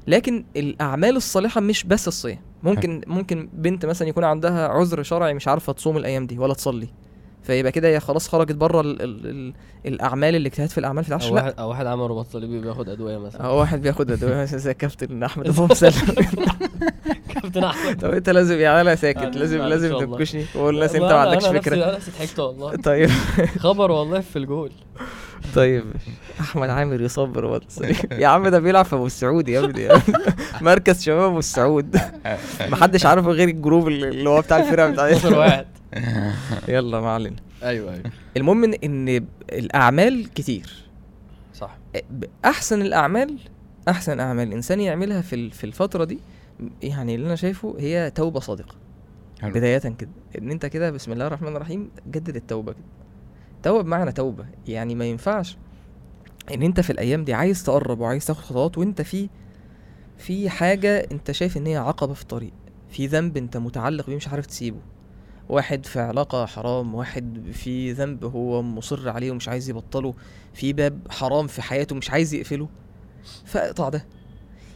لكن الأعمال الصالحة مش بس الصيام. ممكن بنت مثلا يكون عندها عذر شرعي مش عارفة تصوم الأيام دي ولا تصلي, فيبقى كده هي خلاص خرجت بره الاعمال اللي اجتهدت في الاعمال في العشر. أو واحد عمره رباط صليبي بياخد ادويه مثلا, او واحد بياخد ادويه مثلا زي كابتن احمد المسلم. كابتن احمد, طب انت لازم يا علا ساكت, لازم تبكشني وقول الناس انت ما عندكش فكره. انا نفسي ضحكت والله. طيب خبر والله في الجول. طيب احمد عامر يصاب برباط صليبي يا عم, ده بيلعب في ابو السعود يا ابني, مركز شباب ابو السعود محدش عارفه غير الجروب اللي هو بتاع الفرقه بتاعتنا. يلا ما علينا. ايوه المهم ان الاعمال كتير, صح. احسن الاعمال الانسان يعملها في الفتره دي, يعني اللي انا شايفه هي توبه صادقه. حلو. بدايه كده ان انت كده بسم الله الرحمن الرحيم جدد التوبه كده. توبه بمعنى توبه, يعني ما ينفعش ان انت في الايام دي عايز تقرب وعايز تاخد خطوات وانت في حاجه انت شايف ان هي عقبه في الطريق, في ذنب انت متعلق بيه مش عارف تسيبه, واحد في علاقة حرام, واحد في ذنب هو مصر عليه ومش عايز يبطله, في باب حرام في حياته مش عايز يقفله, فاقطع ده.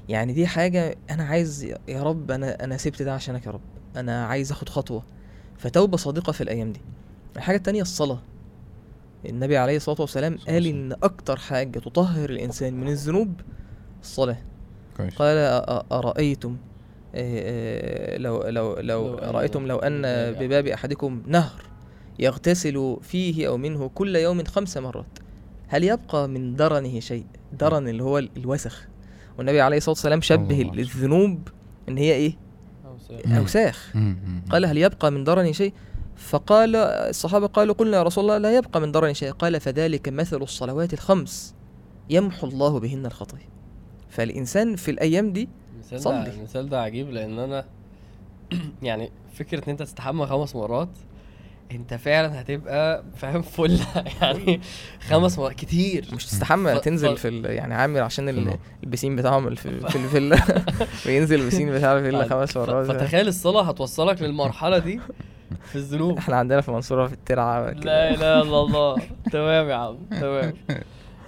يعني دي حاجة انا عايز يا رب, انا سبت ده عشانك يا رب, انا عايز اخد خطوة, فتوبة صادقة في الايام دي. الحاجة التانية الصلاة. النبي عليه الصلاة والسلام قال ان اكتر حاجة تطهر الانسان من الذنوب الصلاة. قال أرأيتم لو رأيتم لو أن بباب أحدكم نهر يغتسل فيه أو منه كل يوم 5 مرات, هل يبقى من درنه شيء؟ درن اللي هو الوسخ. والنبي عليه الصلاة والسلام شبه الذنوب إن هي إيه؟ أوساخ. قال هل يبقى من درنه شيء؟ فقال الصحابة قالوا قلنا يا رسول الله لا يبقى من درنه شيء. قال فذلك مثل الصلوات 5 يمحو الله بهن الخطايا. فالإنسان في الأيام دي صلي. المثال ده عجيب, لان انا يعني فكرة ان انت تستحمى 5 مرات انت فعلا هتبقى فاهم فل, يعني 5 مرات كتير. مش تستحمى, تنزل في يعني عامل عشان البسين بتاعهم في الفيلا وينزل البسين بتاع الفيلا 5 مرات. فتخيل الصلاة هتوصلك للمرحلة دي في الذنوب. احنا عندنا في منصورة في الترعة كده. لا اله الا الله. تمام يا عم, تمام.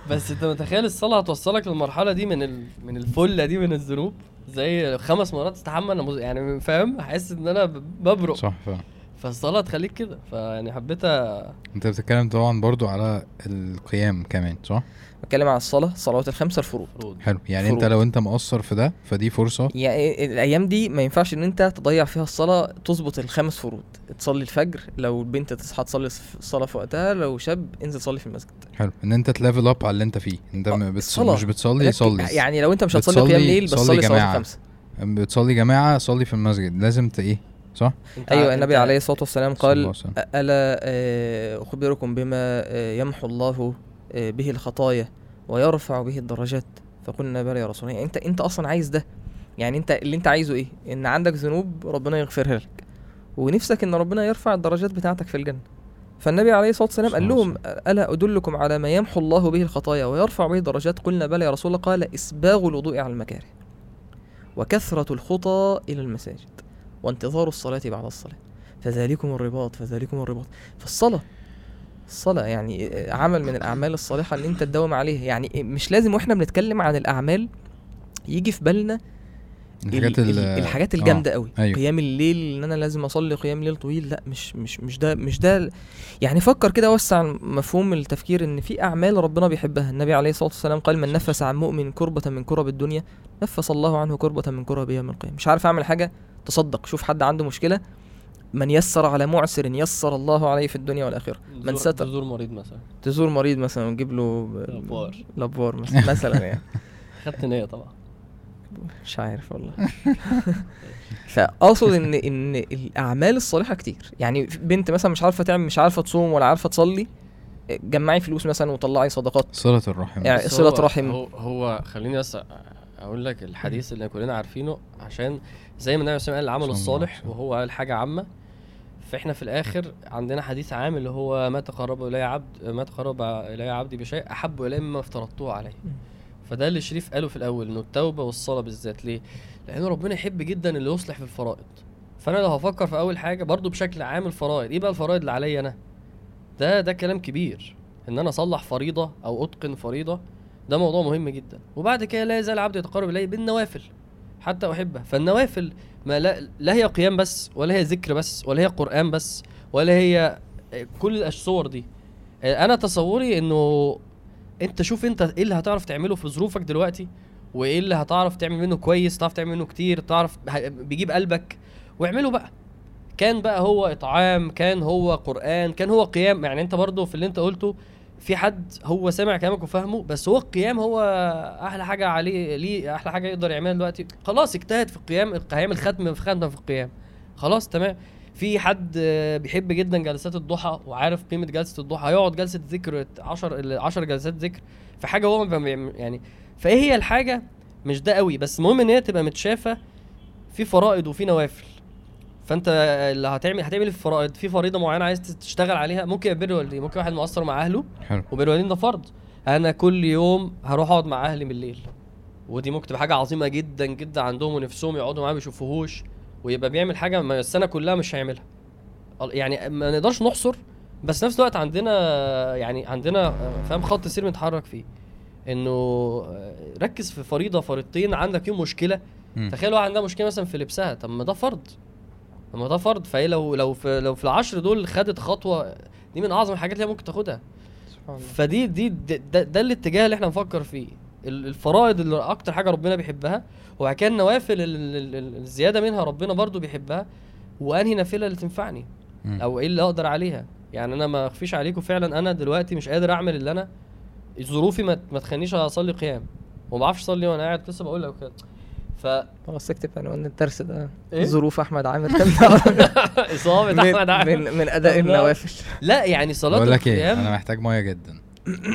بس انت متخيل الصلاة هتوصلك للمرحلة دي من الفلة دي من الذنوب, زي 5 مرات استحمى انا يعني فاهم, احس ان انا ببرق. صح فاهم. فالصلاة تخليك كده, فيعني حبيتها. انت بتتكلم طبعا برضو على القيام كمان, صح؟ بتكلم على الصلاة, صلوات 5 الفروض. حلو. يعني فروض. انت لو انت مقصر في ده فدي فرصة, يعني الايام دي ما ينفعش ان انت تضيع فيها الصلاة. تظبط 5 فروض. تصلي الفجر, لو البنت تصحى تصلي الصلاة في وقتها, لو شاب انزل صلي في المسجد. حلو. ان انت تليفل اب على اللي انت فيه. انت مش بتصلي صلي, يعني لو انت مش هتصلي قيام ليل بس صلي صلاة 5. بتصلي جماعة, صلي في المسجد, لازم ايه, صح؟ أيوة. النبي عليه الصلاة والسلام قال ألا أخبركم بما يمحو الله به الخطايا ويرفع به الدرجات؟ فقلنا بلى يا رسول الله. أنت أصلا عايز ده, يعني أنت اللي أنت عايزه إيه؟ إن عندك ذنوب ربنا يغفرها لك, ونفسك إن ربنا يرفع الدرجات بتاعتك في الجنة. فالنبي عليه الصلاة والسلام قال لهم ألا أدلكم على ما يمحو الله به الخطايا ويرفع به الدرجات؟ قلنا بلى يا رسول الله. قال إسباغ الوضوء على المكاره, وكثرة الخطى إلى المساجد, وانتظار الصلاة بعد الصلاة, فذلكم الرباط. فالصلاة يعني عمل من الأعمال الصالحة اللي انت تدوم عليها. يعني مش لازم واحنا بنتكلم عن الأعمال يجي في بالنا الحاجات الجامدة قوي. أيوه. قيام الليل, ان انا لازم اصلي قيام ليل طويل, لا مش ده. يعني فكر كده, وسع مفهوم التفكير ان في اعمال ربنا بيحبها. النبي عليه الصلاة والسلام قال من نفس عن مؤمن كربة من كرب الدنيا نفس الله عنه كربة من كرب يوم القيامة. مش عارف اعمل حاجة, تصدق. شوف حد عنده مشكلة, من يسر على معسر يسر الله عليه في الدنيا والآخرة. من ستر تزور مريض مثلا ونجيب له لابوار مثلا يعني. خدت نية طبعا, مش عارف والله. فأقصد ان الأعمال الصالحة كتير. يعني بنت مثلا مش عارفة تعمل, مش عارفة تصوم ولا عارفة تصلي, جمعي فلوس مثلا وطلعي صدقات, صلة الرحم. يعني صلة رحم. هو خليني اقول لك الحديث اللي كلنا عارفينه, عشان زي ما النبي صلى الله عليه وسلم قال العمل الصالح وهو قال حاجه عامه, فاحنا في الاخر عندنا حديث عام اللي هو ما تقرب الي عبدي بشيء احب الي مما افترضته عليه. فده اللي شريف قاله في الاول, انه التوبه والصلاه بالذات. ليه؟ لان ربنا يحب جدا اللي يصلح في الفرائض. فانا لو هفكر في اول حاجه برضو بشكل عام الفرائض, ايه بقى الفرائض اللي عليا انا؟ ده كلام كبير. ان انا اصلح فريضه او اتقن فريضه، ده موضوع مهم جدا. وبعد كده لا يزال العبد يتقرب اليه بالنوافل حتى احبه. فالنوافل ما لا هي قيام بس، ولا هي ذكر بس، ولا هي قران بس، ولا هي كل الصور دي. انا تصوري انه انت شوف انت ايه اللي هتعرف تعمله في ظروفك دلوقتي، وايه اللي هتعرف تعمل منه كويس، تعرف تعمل منه كتير، تعرف بيجيب قلبك واعمله بقى. كان بقى هو اطعام، كان هو قرآن، كان هو قيام. يعني انت برضو في اللي انت قلته في حد هو سامع كلامك وفهمه، بس هو القيام هو احلى حاجة عليه، ليه احلى حاجة يقدر يعملها دلوقتي. خلاص اجتهد في القيام، هيعمل ختمة في القيام، خلاص تمام. في حد بيحب جدا جلسات الضحى وعارف قيمة جلسة الضحى، هيقعد جلسة ذكر 10 جلسات ذكر في حاجة هو ما يعني. فايه هي الحاجة مش ده قوي، بس مهم ان هي تبقى متشافة في فرائض وفي نوافل. فانت اللي هتعمل الفرائض في فريضه معينه عايز تشتغل عليها، ممكن يبر والديه، ممكن واحد مقصر مع اهله وبر والديه ده فرض. انا كل يوم هروح اقعد مع اهلي بالليل، ودي ممكن تبقى حاجه عظيمه جدا جدا عندهم ونفسهم يقعدوا معاه ما يشوفوهوش، ويبقى بيعمل حاجه ما السنه كلها مش هيعملها. يعني ما نقدرش نحصر، بس نفس الوقت عندنا فاهم خط سير متحرك فيه، انه ركز في فريضه فريضتين. عندك يوم مشكله، تخيل واحد عنده مشكله مثلا في لبسها، طب ما ده فرض، اما ده فرض. فايه لو في العشر دول خدت خطوه، دي من اعظم الحاجات اللي ممكن تاخدها. فدي ده الاتجاه اللي احنا نفكر فيه، الفرائض اللي اكتر حاجه ربنا بيحبها، وكان نوافل الزياده منها ربنا برضو بيحبها، وانهي نافله اللي تنفعني او ايه اللي اقدر عليها. يعني انا ما اخفيش عليكم، فعلا انا دلوقتي مش قادر اعمل اللي انا ظروفي ما تخلينيش اصلي قيام، وما بعرفش اصلي وانا قاعد، لسه بقول لك كده. خلاص اكتب انا وان الدرس ده إيه؟ ظروف احمد عامر اصابه احمد عامر من اداء النوافل. لا يعني صلاه القيام انا محتاج ميه جدا.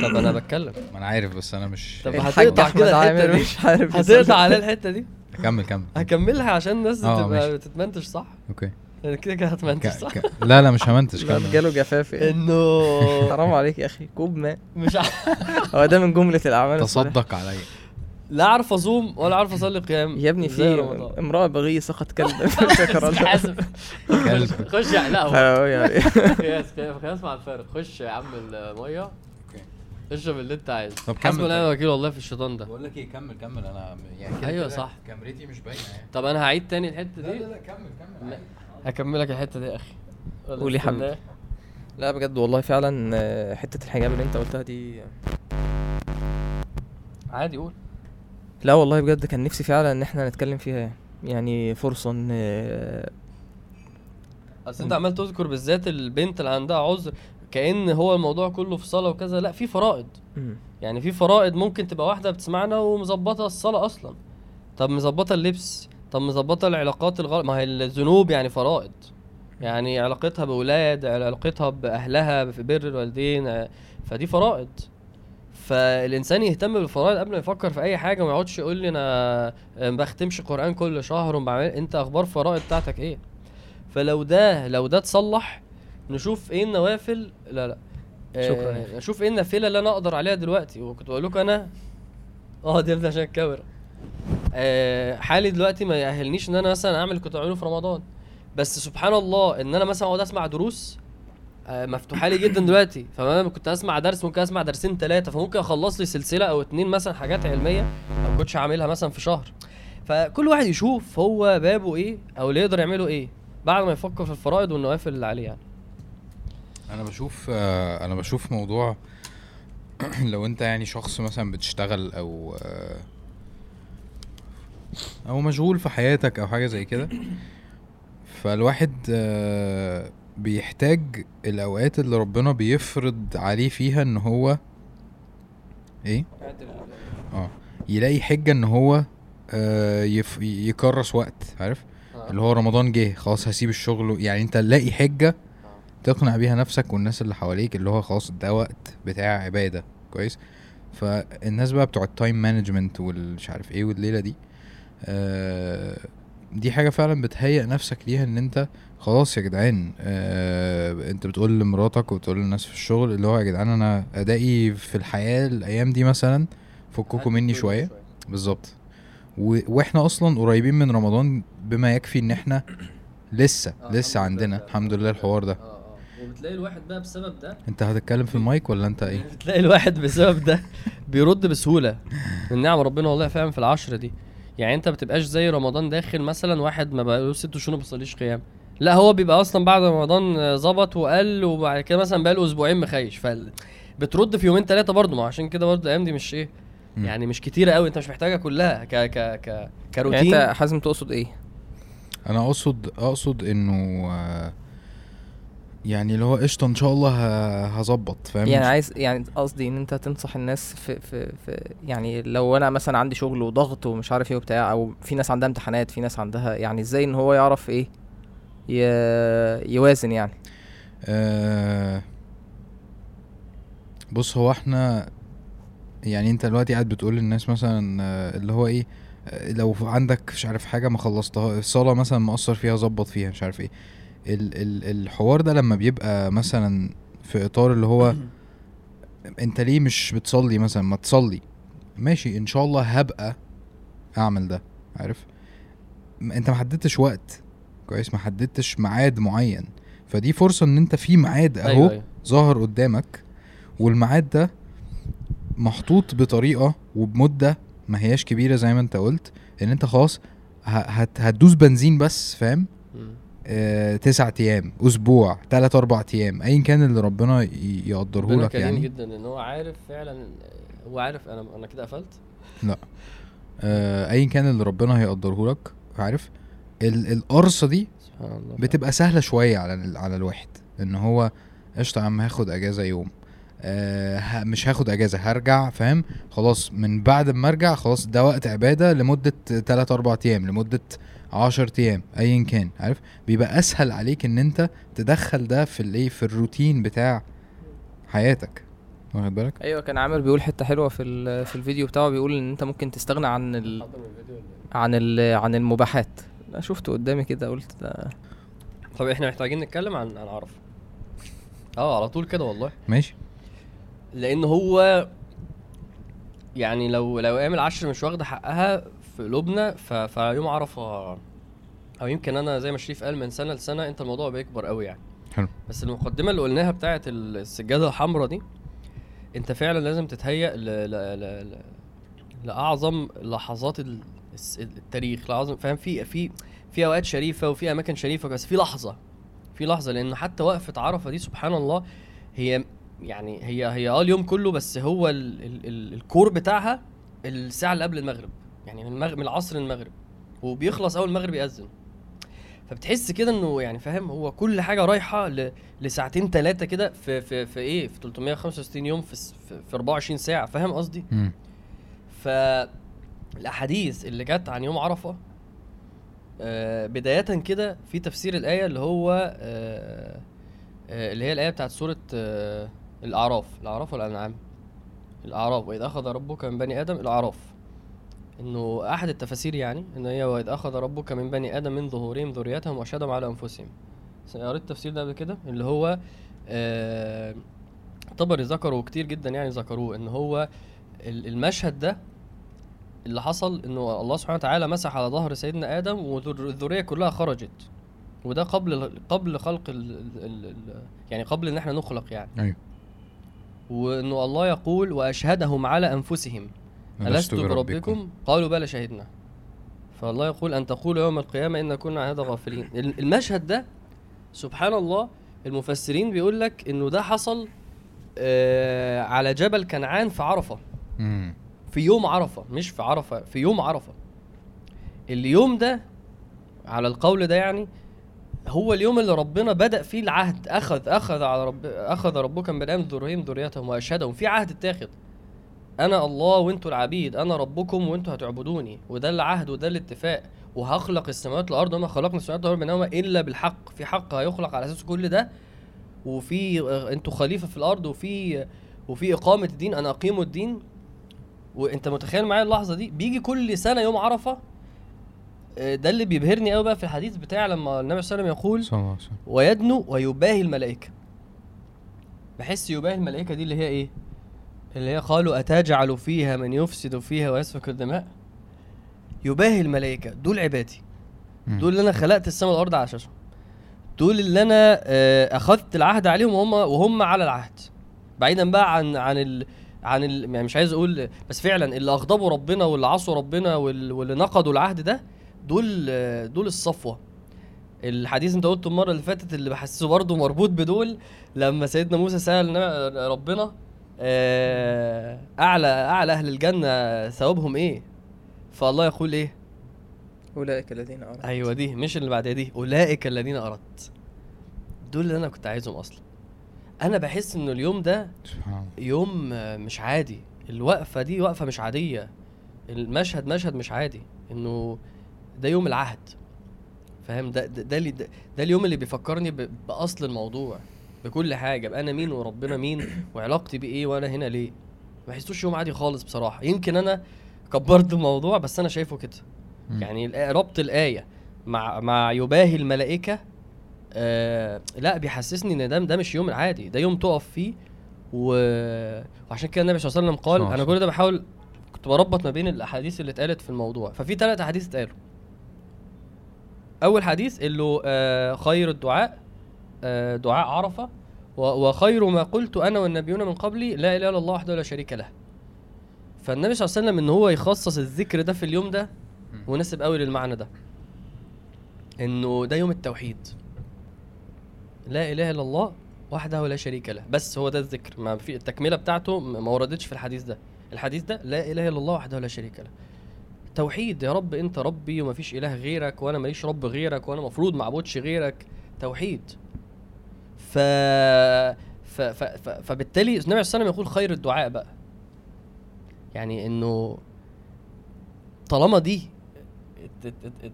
طب انا بتكلم، ما انا عارف، بس انا مش، طب هتقطع كده عامر مش عارف هتقطع على الحته دي. كمل هكملها عشان الناس تبقى بتتمنتج صح. اوكي كده كده هتمنتج صح. لا مش همنتج، كمل. جاله جفاف انه حرام عليك يا اخي، كوب ماء مش هو ده من جمله الاعمال. تصدق عليا، لا عارف اصوم ولا عارف اصلي قيام يا ابني. في امراه بغي سقط كلب حاسب خش يا لا هو يعني خلاص مع الفارق. خش يا عم الميه، اشرب اللي انت عايزه. طب كمل، انا وكيل والله في الشيطان ده. بقول لك ايه، كمل انا يعني. ايوه صح، كاميرتي مش باينه. طب انا هعيد تاني الحته دي. لا كمل هكملك الحته دي يا اخي، قول يا حبيبي. لا بجد والله فعلا حته الحجاب اللي انت قلتها دي عادي قول. لا والله بجد كان نفسي فعلا ان احنا نتكلم فيها، يعني فرصة ان انت عمال تذكر بالذات البنت اللي عندها عذر كأن هو الموضوع كله في صلاة وكذا. لا في فرائض، يعني في فرائض ممكن تبقى واحدة بتسمعنا ومزبطة الصلاة اصلا، طب مزبطة اللبس، طب مزبطة العلاقات الغلط. ما هي الذنوب يعني فرائض، يعني علاقتها باولاد، علاقتها باهلها، ببر الوالدين، فدي فرائض. فالانسان يهتم بالفرائض قبل ما يفكر في اي حاجه، وما يقعدش يقول لي انا بختمش قران كل شهر وبعمل. انت اخبار فرائض بتاعتك ايه؟ فلو ده تصلح، نشوف ايه النوافل. لا شكرا. نشوف ايه النافله اللي انا اقدر عليها دلوقتي. وكنت بقول لكم انا دي ابدا عشان الكاميرا، حالي دلوقتي ما ياهلنيش ان انا مثلا اعمل كنت اعمله في رمضان، بس سبحان الله ان انا مثلا اقعد اسمع دروس مفتوحه لي جدا دلوقتي. فانا كنت اسمع درس، ممكن اسمع درسين 3، فممكن اخلص لي سلسله او 2 مثلا حاجات علميه ما كنتش عاملها مثلا في شهر. فكل واحد يشوف هو بابه ايه او اللي يقدر يعمله ايه بعد ما يفكر في الفرائض والنوافل اللي عليه. يعني انا بشوف موضوع لو انت يعني شخص مثلا بتشتغل او مشغول في حياتك او حاجه زي كده، فالواحد بيحتاج الاوقات اللي ربنا بيفرض عليه فيها ان هو ايه يلاقي حجة ان هو يكرس وقت، عارف اللي هو رمضان جه خلاص هسيب الشغل. يعني انت تلاقي حجة تقنع بيها نفسك والناس اللي حواليك اللي هو خلاص ده وقت بتاع عبادة. كويس، فالناس بقى بتوع التايم مانجمنت والمش عارف ايه والليلة دي، دي حاجة فعلا بتهيئ نفسك ليها. ان انت خلاص يا جدعان، انت بتقول لمراتك وبتقول للناس في الشغل اللي هو يا جدعان انا ادائي في الحياة الايام دي مثلا فككوا مني شوية بالظبط، واحنا اصلا قريبين من رمضان بما يكفي ان احنا لسه عندنا الحمد لله الحوار ده وبتلاقي الواحد بقى بسبب ده. انت هتتكلم في المايك ولا انت ايه؟ بتلاقي الواحد بسبب ده بيرد بسهولة من نعم ربنا والله فاهم في العشرة دي. يعني انت بتبقاش زي رمضان داخل مثلا واحد ما بقاله 6 شهور بيصليش قيام, لا هو بيبقى اصلا بعد رمضان ظبط وقال وبعد كده مثلا بقاله اسبوعين مخيش, فبترد في يومين ثلاثه برضه. ما عشان كده برضه الايام دي مش ايه يعني مش كتيره قوي, انت مش محتاجها كلها ك ك ك كروتين. يعني انت حازم تقصد ايه؟ انا اقصد انه يعني اللي هو قشطه ان شاء الله هظبط, فاهم يعني؟ عايز يعني قصدي ان انت تنصح الناس في يعني لو انا مثلا عندي شغل وضغط ومش عارف ايه وبتاع, او في ناس عندها امتحانات, في ناس عندها, يعني ازاي ان هو يعرف ايه يوازن يعني. بص هو احنا يعني انت دلوقتي قاعد بتقول للناس مثلا اللي هو ايه لو عندك مش عارف حاجه ما خلصتها, الصلاه مثلا مقصر فيها ظبط فيها مش عارف ايه. الحوار ده لما بيبقى مثلا في اطار اللي هو انت ليه مش بتصلي مثلا, ما تصلي ماشي ان شاء الله هبقى اعمل ده, عارف؟ انت ما حددتش وقت كويس, ما حددتش ميعاد معين, فدي فرصه ان انت في ميعاد اهو. أيوة. ظاهر قدامك, والميعاد ده محطوط بطريقه وبمده ما هياش كبيره زي ما انت قلت, ان انت خلاص هتدوس بنزين بس, فاهم؟ 9 ايام اسبوع 3-4 ايام ايا كان اللي ربنا يقدره لك. يعني جدا ان هو عارف فعلا, هو عارف. انا كده قفلت. لا ايا كان اللي ربنا هيقدره لك, عارف القرصه دي بتبقى سهله شويه على الواحد, ان هو قشطه يا عم هاخد اجازه يوم, مش هاخد اجازه هرجع, فاهم؟ خلاص من بعد ما ارجع خلاص ده وقت عباده لمده 3-4 ايام لمده 10 ايام ايا كان, عارف؟ بيبقى اسهل عليك ان انت تدخل ده في الايه في الروتين بتاع حياتك, واخد بالك؟ ايوه كان عامر بيقول حته حلوه في الفيديو بتاعه, بيقول ان انت ممكن تستغنى عن المباحات. انا شفته قدامي كده قلت ده. طب احنا محتاجين نتكلم عن عرفة على طول كده والله, ماشي؟ لان هو يعني لو ايام العشر مش واخده حقها في قلوبنا, فيوم عرفه او يمكن انا زي ما شريف قال من سنه لسنه انت الموضوع بيكبر قوي يعني. حلو. بس المقدمه اللي قلناها بتاعه السجاده الحمراء دي, انت فعلا لازم تتهيأ لاعظم لحظات التاريخ, لاعظم, فاهم؟ في اوقات شريفه وفي اماكن شريفه, بس في لحظه لان حتى وقفه عرفه دي سبحان الله هي يعني هي اليوم كله, بس هو الكور بتاعها الساعه اللي قبل المغرب, يعني من العصر المغرب, وبيخلص اول المغرب يأذن, فبتحس كده انه يعني فاهم هو كل حاجه رايحه لساعتين 3 كده في في في ايه في 365 يوم في 24 ساعه, فاهم قصدي؟ فالاحاديث اللي جت عن يوم عرفه بدايه كده في تفسير الايه اللي هو اللي هي الايه بتاعت سوره الاعراف والانعام, الاعراف واذا اخذ ربك من بني ادم, الاعراف انه احد التفاسير يعني ان هي واذا اخذ ربك من بني ادم من ظهورهم ذريتهم واشهدهم على انفسهم. قريت التفسير ده قبل كده اللي هو طبري ذكروا كتير جدا, يعني ذكروه ان هو المشهد ده اللي حصل انه الله سبحانه وتعالى مسح على ظهر سيدنا ادم والذريه كلها خرجت, وده قبل خلق يعني قبل ان احنا نخلق يعني. ايوه. وانه الله يقول واشهدهم على انفسهم ألست بربكم قالوا بلى شهدنا, فالله يقول أن تقول يوم القيامة إن كنا عن هذا غافلين. المشهد ده سبحان الله المفسرين بيقول لك إنه ده حصل على جبل كنعان في عرفة, في يوم عرفة, مش في عرفة, في يوم عرفة. اليوم ده على القول ده يعني هو اليوم اللي ربنا بدأ فيه العهد, أخذ على رب أخذ ربك من بني آدم ذريتهم وأشهدهم, في عهد اتاخد, انا الله وانتوا العبيد, انا ربكم وانتوا هتعبدوني, وده العهد وده الاتفاق, وهخلق السماوات والارض وما خلقنا السماوات والارض منهما الا بالحق, في حق هيخلق على اساس كل ده, وفي انتوا خليفه في الارض, وفي اقامه الدين, انا اقيم الدين. وانت متخيل معايا اللحظه دي بيجي كل سنه يوم عرفه. ده اللي بيبهرني قوي بقى في الحديث بتاع لما النبي صلى الله عليه وسلم يقول ويدنو ويباهي الملائكه. بحس يباهي الملائكه دي اللي هي ايه, اللي هي قالوا أتجعل فيها من يفسد فيها ويسفك الدماء. يباهي الملائكة دول عبادي, دول اللي أنا خلقت السماء والأرض على شاشهم, دول اللي انا اخذت العهد عليهم وهم على العهد، بعيدا بقى عن مش عايز اقول، بس فعلا اللي اغضبوا ربنا واللي عصوا ربنا واللي نقضوا العهد ده، دول الصفوه. الحديث انت قلته المره اللي فاتت اللي بحسه برضه مربوط بدول، لما سيدنا موسى سأل ربنا اعلى اهل الجنه ثوابهم ايه، فالله يقول ايه؟ اولئك الذين اردت. ايوه دي مش اللي بعدها، دي اولئك الذين اردت. دول اللي انا كنت عايزهم اصلا. انا بحس انه اليوم ده يوم مش عادي، الوقفه دي وقفه مش عاديه، المشهد مشهد مش عادي، انه ده يوم العهد، فاهم؟ ده اليوم اللي بيفكرني باصل الموضوع، بكل حاجه، انا مين وربنا مين وعلاقتي بايه وانا هنا ليه. ما بحسوش يوم عادي خالص بصراحه. يمكن انا كبرت الموضوع، بس انا شايفه كده. يعني ربط الايه مع يباهي الملائكه، لا بيحسسني ان ده مش يوم عادي، ده يوم تقف فيه. وعشان كده النبي صلى الله عليه وسلم قال انا كل ده بحاول، كنت بربط ما بين الاحاديث اللي اتقالت في الموضوع. ففي 3 احاديث اتقالوا. اول حديث اللي خير الدعاء دعاء عرفه، وخير ما قلت انا والنبيون من قبلي لا اله الا الله وحده لا شريك له. فالنبي صلى الله عليه وسلم ان هو يخصص الذكر ده في اليوم ده مناسب قوي للمعنى ده، انه ده يوم التوحيد، لا اله الا الله وحده لا شريك له. بس هو ده الذكر، ما في التكمله بتاعته، ما وردتش في الحديث ده. الحديث ده لا اله الا الله وحده لا شريك له، توحيد. يا رب انت ربي ومفيش اله غيرك، وانا ماليش رب غيرك، وانا مفروض معبودش غيرك، توحيد. فبالتالي النبي صلى الله عليه وسلم يقول خير الدعاء بقى، يعني انه طالما دي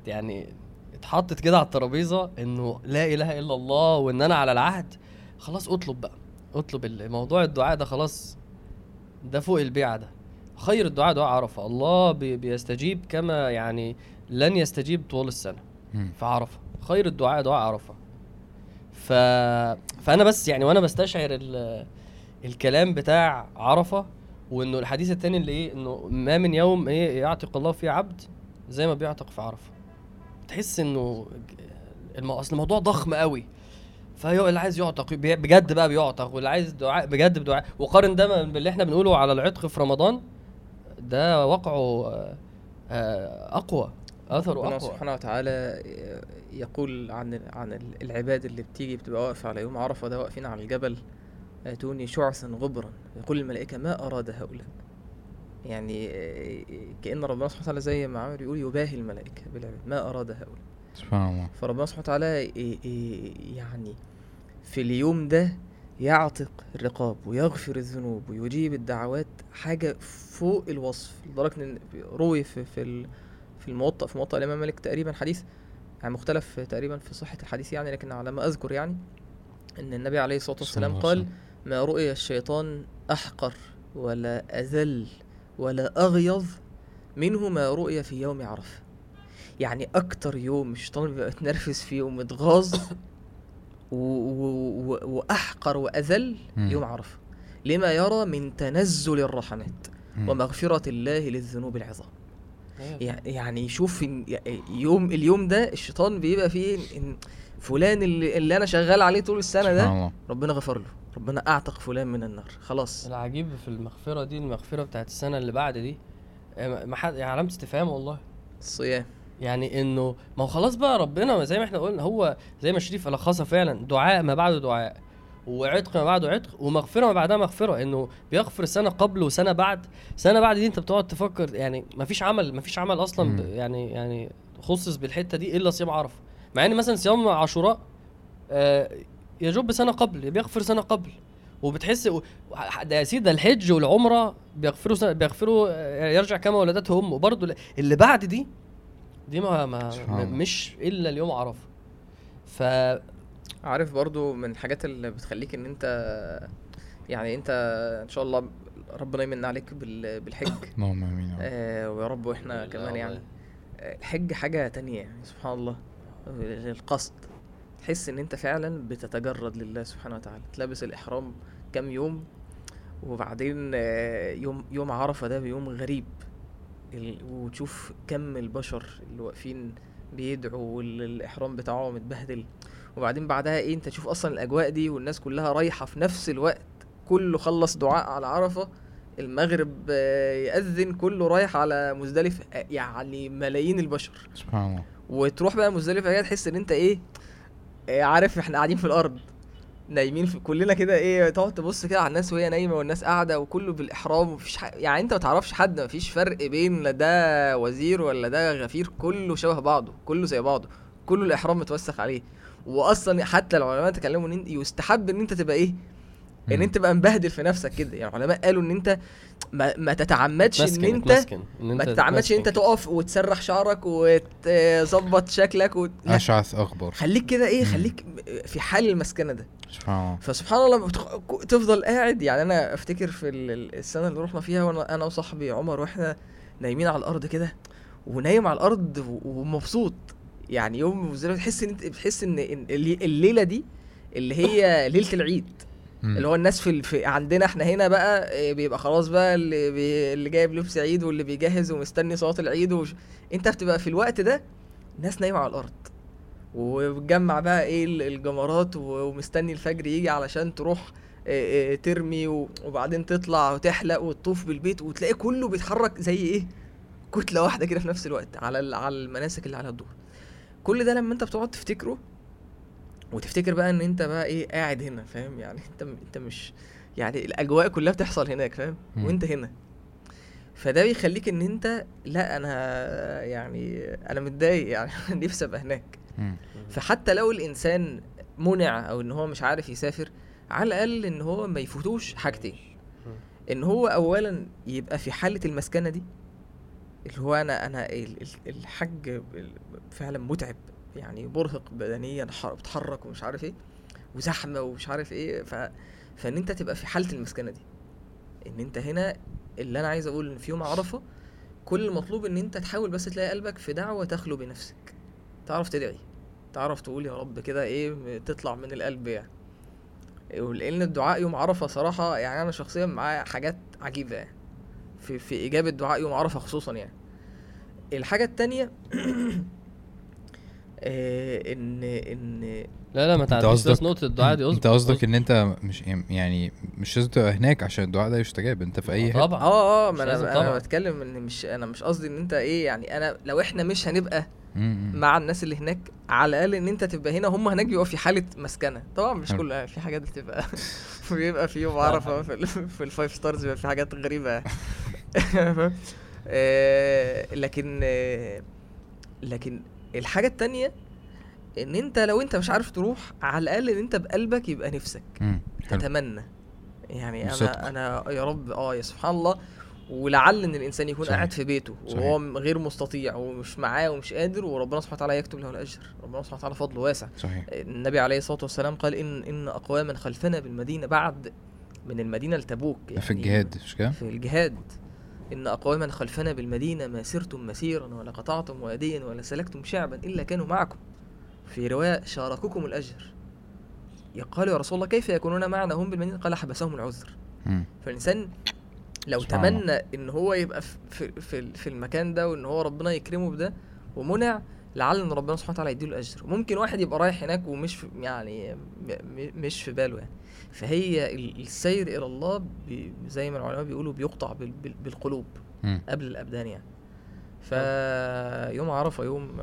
يعني اتحطت كده على الترابيزه انه لا اله الا الله وان انا على العهد، خلاص اطلب بقى، اطلب الموضوع. الدعاء ده خلاص ده فوق البيعه. ده خير الدعاء دعاء عرفه، الله بيستجيب كما يعني لن يستجيب طول السنه في عرفه. خير الدعاء دعاء عرفه. فانا بس يعني وانا بستشعر الكلام بتاع عرفه، وانه الحديث الثاني اللي ايه، انه ما من يوم ايه يعتق الله فيه عبد زي ما بيعتق في عرفه. تحس انه اصل الموضوع ضخم قوي، فاللي عايز يعتق بجد بقى بيعتق، واللي عايز دعاء بجد بدعاء. وقارن ده باللي احنا بنقوله على العتق في رمضان، ده وقعه اقوى، اثره اقوى. سبحانه وتعالى يقول عن العباد اللي بتبقى واقفه على يوم عرفه ده، واقفين على الجبل اتوني شعثا غبرا، يقول الملائكه ما اراد هؤلاء. يعني كأن ربنا سبحانه وتعالى زي ما عامر يقول يباهي الملائكه بالعباد، ما اراد هؤلاء سبحان الله. فربنا سبحانه وتعالى يعني في اليوم ده يعتق الرقاب ويغفر الذنوب ويجيب الدعوات، حاجه فوق الوصف. لدرجه ان روي في الموطأ، في موطأ الامام مالك تقريبا، حديث يعني مختلف تقريبا في صحه الحديث يعني، لكن على ما اذكر يعني ان النبي عليه الصلاه والسلام قال ما رؤي الشيطان احقر ولا اذل ولا اغيظ منه ما رؤي في يوم عرفه. يعني اكتر يوم الشيطان بيبقى متنرفز فيه ومتغاظ واحقر واذل يوم عرفه، لما يرى من تنزل الرحمات ومغفره الله للذنوب العظام. يعني شوف اليوم ده الشيطان بيبقى فيه إن فلان اللي انا شغال عليه طول السنه ده ربنا غفر له، ربنا اعتق فلان من النار خلاص. العجيب في المغفره دي، المغفره بتاعت السنه اللي بعد دي، ما حد علامه استفهام والله الصيام. يعني انه ما هو خلاص بقى ربنا زي ما احنا قلنا، هو زي ما شريف لخصها فعلا، دعاء ما بعده دعاء، وعتق ما بعده عتق، ومغفره ما بعدها مغفره. انه بيغفر سنه قبل وسنه بعد. سنه بعد دي انت بتقعد تفكر، يعني ما فيش عمل اصلا يعني خصص بالحته دي الا صيام عرفه. مع ان مثلا صيام عاشوراء يجب سنه قبل، بيغفر سنه قبل، وبتحس ده يا سيدي الحج والعمره بيغفروا يرجع كما ولدته امه. برضه اللي بعد دي ما مش الا اليوم عرفه. ف عارف برضو من الحاجات اللي بتخليك ان انت يعني انت ان شاء الله ربنا يمن عليك بالحج اللهم امين ويا رب. واحنا كمان يعني الحج حاجه تانية يعني سبحان الله. القصد تحس ان انت فعلا بتتجرد لله سبحانه وتعالى، تلبس الاحرام كام يوم، وبعدين يوم عرفه ده بيوم غريب، وتشوف كم البشر اللي واقفين بيدعوا والاحرام بتاعهم متبهدل، وبعدين بعدها ايه انت تشوف اصلا الاجواء دي والناس كلها رايحه في نفس الوقت، كله خلص دعاء على عرفه، المغرب يأذن، كله رايح على مزدلفه، يعني ملايين البشر سبحان الله. وتروح بقى مزدلفه كده تحس ان انت ايه عارف احنا قاعدين في الارض نايمين في كلنا كده ايه، تقعد تبص كده على الناس وهي نايمه والناس قاعده وكله بالاحرام ومفيش يعني انت ما تعرفش حد، مفيش فرق بين لا ده وزير ولا ده غفير، كله شبه بعضه، كله زي بعضه، كله الاحرام متوسخ عليه. واصلا حتى العلماء تكلموا ان يستحب ان انت تبقى ايه ان انت بقى مبهدل في نفسك كده، يعني العلماء قالوا ان انت ما تتعمدش ان انت تقف وتسرح شعرك وتظبط شكلك اشعث اخبر، خليك كده ايه خليك في حال المسكنه ده. فسبحان الله تفضل قاعد. يعني انا افتكر في السنه اللي رحنا فيها وانا وصاحبي عمر واحنا نايمين على الارض كده، ونايم على الارض ومبسوط، يعني يوم بتحس ان الليله دي اللي هي ليله العيد اللي هو الناس في عندنا احنا هنا بقى بيبقى خلاص بقى اللي جايب لبس عيد واللي بيجهز ومستني صلاة العيد انت بتبقى في الوقت ده الناس نايمة على الارض وبتجمع بقى ايه الجمرات ومستني الفجر يجي علشان تروح ترمي وبعدين تطلع وتحلق وتطوف بالبيت، وتلاقي كله بيتحرك زي ايه كتلة واحدة كده في نفس الوقت على المناسك اللي على الدور. كل ده لما انت بتقعد تفتكره وتفتكر بقى ان انت بقى ايه قاعد هنا، فاهم يعني انت مش يعني الاجواء كلها بتحصل هناك، فاهم وانت هنا، فده بيخليك ان انت لا انا يعني انا متضايق يعني نفسي ابقى هناك. فحتى لو الانسان منع او ان هو مش عارف يسافر، على الاقل ان هو ما يفوتوش حاجتين، ان هو اولا يبقى في حالة المسكنة دي اللي هو انا الحج فعلا متعب، يعني برهق بدنيا، بتحرك ومش عارف ايه وزحمه ومش عارف ايه، فان انت تبقى في حاله المسكنه دي ان انت هنا. اللي انا عايز اقول ان في يوم عرفه كل المطلوب ان انت تحاول بس تلاقي قلبك في دعوه تخلو بنفسك، تعرف تدعي، تعرف تقول يا رب كده ايه تطلع من القلب يعني. ولان الدعاء يوم عرفه صراحه يعني انا شخصيا معايا حاجات عجيبه يعني في اجابه دعاء يوم عرفه خصوصا. يعني الحاجه الثانيه ان لا ما تعرفش بس نقطه الدعاء دي. انت قصدك ان انت مش يعني مش لازم تبقى هناك عشان الدعاء ده يستجاب، انت في اي طبعا انا بتكلم ان مش قصدي ان انت ايه، يعني انا لو احنا مش هنبقى مع الناس اللي هناك، على الاقل ان انت تبقى هنا، هم هناك بيبقوا في حاله مسكنه. طبعا مش كل في حاجات بتبقى بيبقى في يوم عرفه في الفايف ستارز بيبقى في حاجات غريبه لكن الحاجة التانية ان انت لو انت مش عارف تروح، على الاقل ان انت بقلبك يبقى نفسك تتمنى يعني بصدق. انا يا رب يا سبحان الله. ولعل ان الانسان يكون صحيح. قاعد في بيته وهو غير مستطيع ومش معاه ومش قادر، وربنا سبحانه وتعالى يكتب له الاجر، ربنا سبحانه وتعالى فضله واسع صحيح. النبي عليه الصلاة والسلام قال ان اقواما خلفنا بالمدينة بعد من المدينة التابوك، يعني في الجهاد مش كده، في الجهاد إن أقواما خلفنا بالمدينة ما سرتم مسيرا ولا قطعتم واديا ولا سلكتم شعبا إلا كانوا معكم، في رواية شاركوكم الأجر. يقال يا رسول الله كيف يكونون معنا هم بالمدينة؟ قال حبسهم العذر. فالإنسان لو تمنى إن هو يبقى في المكان ده وإن هو ربنا يكرمه بده ومنع، لعل إن ربنا سبحانه وتعالى يديله الأجر. ممكن واحد يبقى رايح هناك ومش يعني مش في باله يعني. فهي السير إلى الله زي ما العلماء بيقولوا بيقطع بالقلوب قبل الأبدان يعني. فيوم عرفة يوم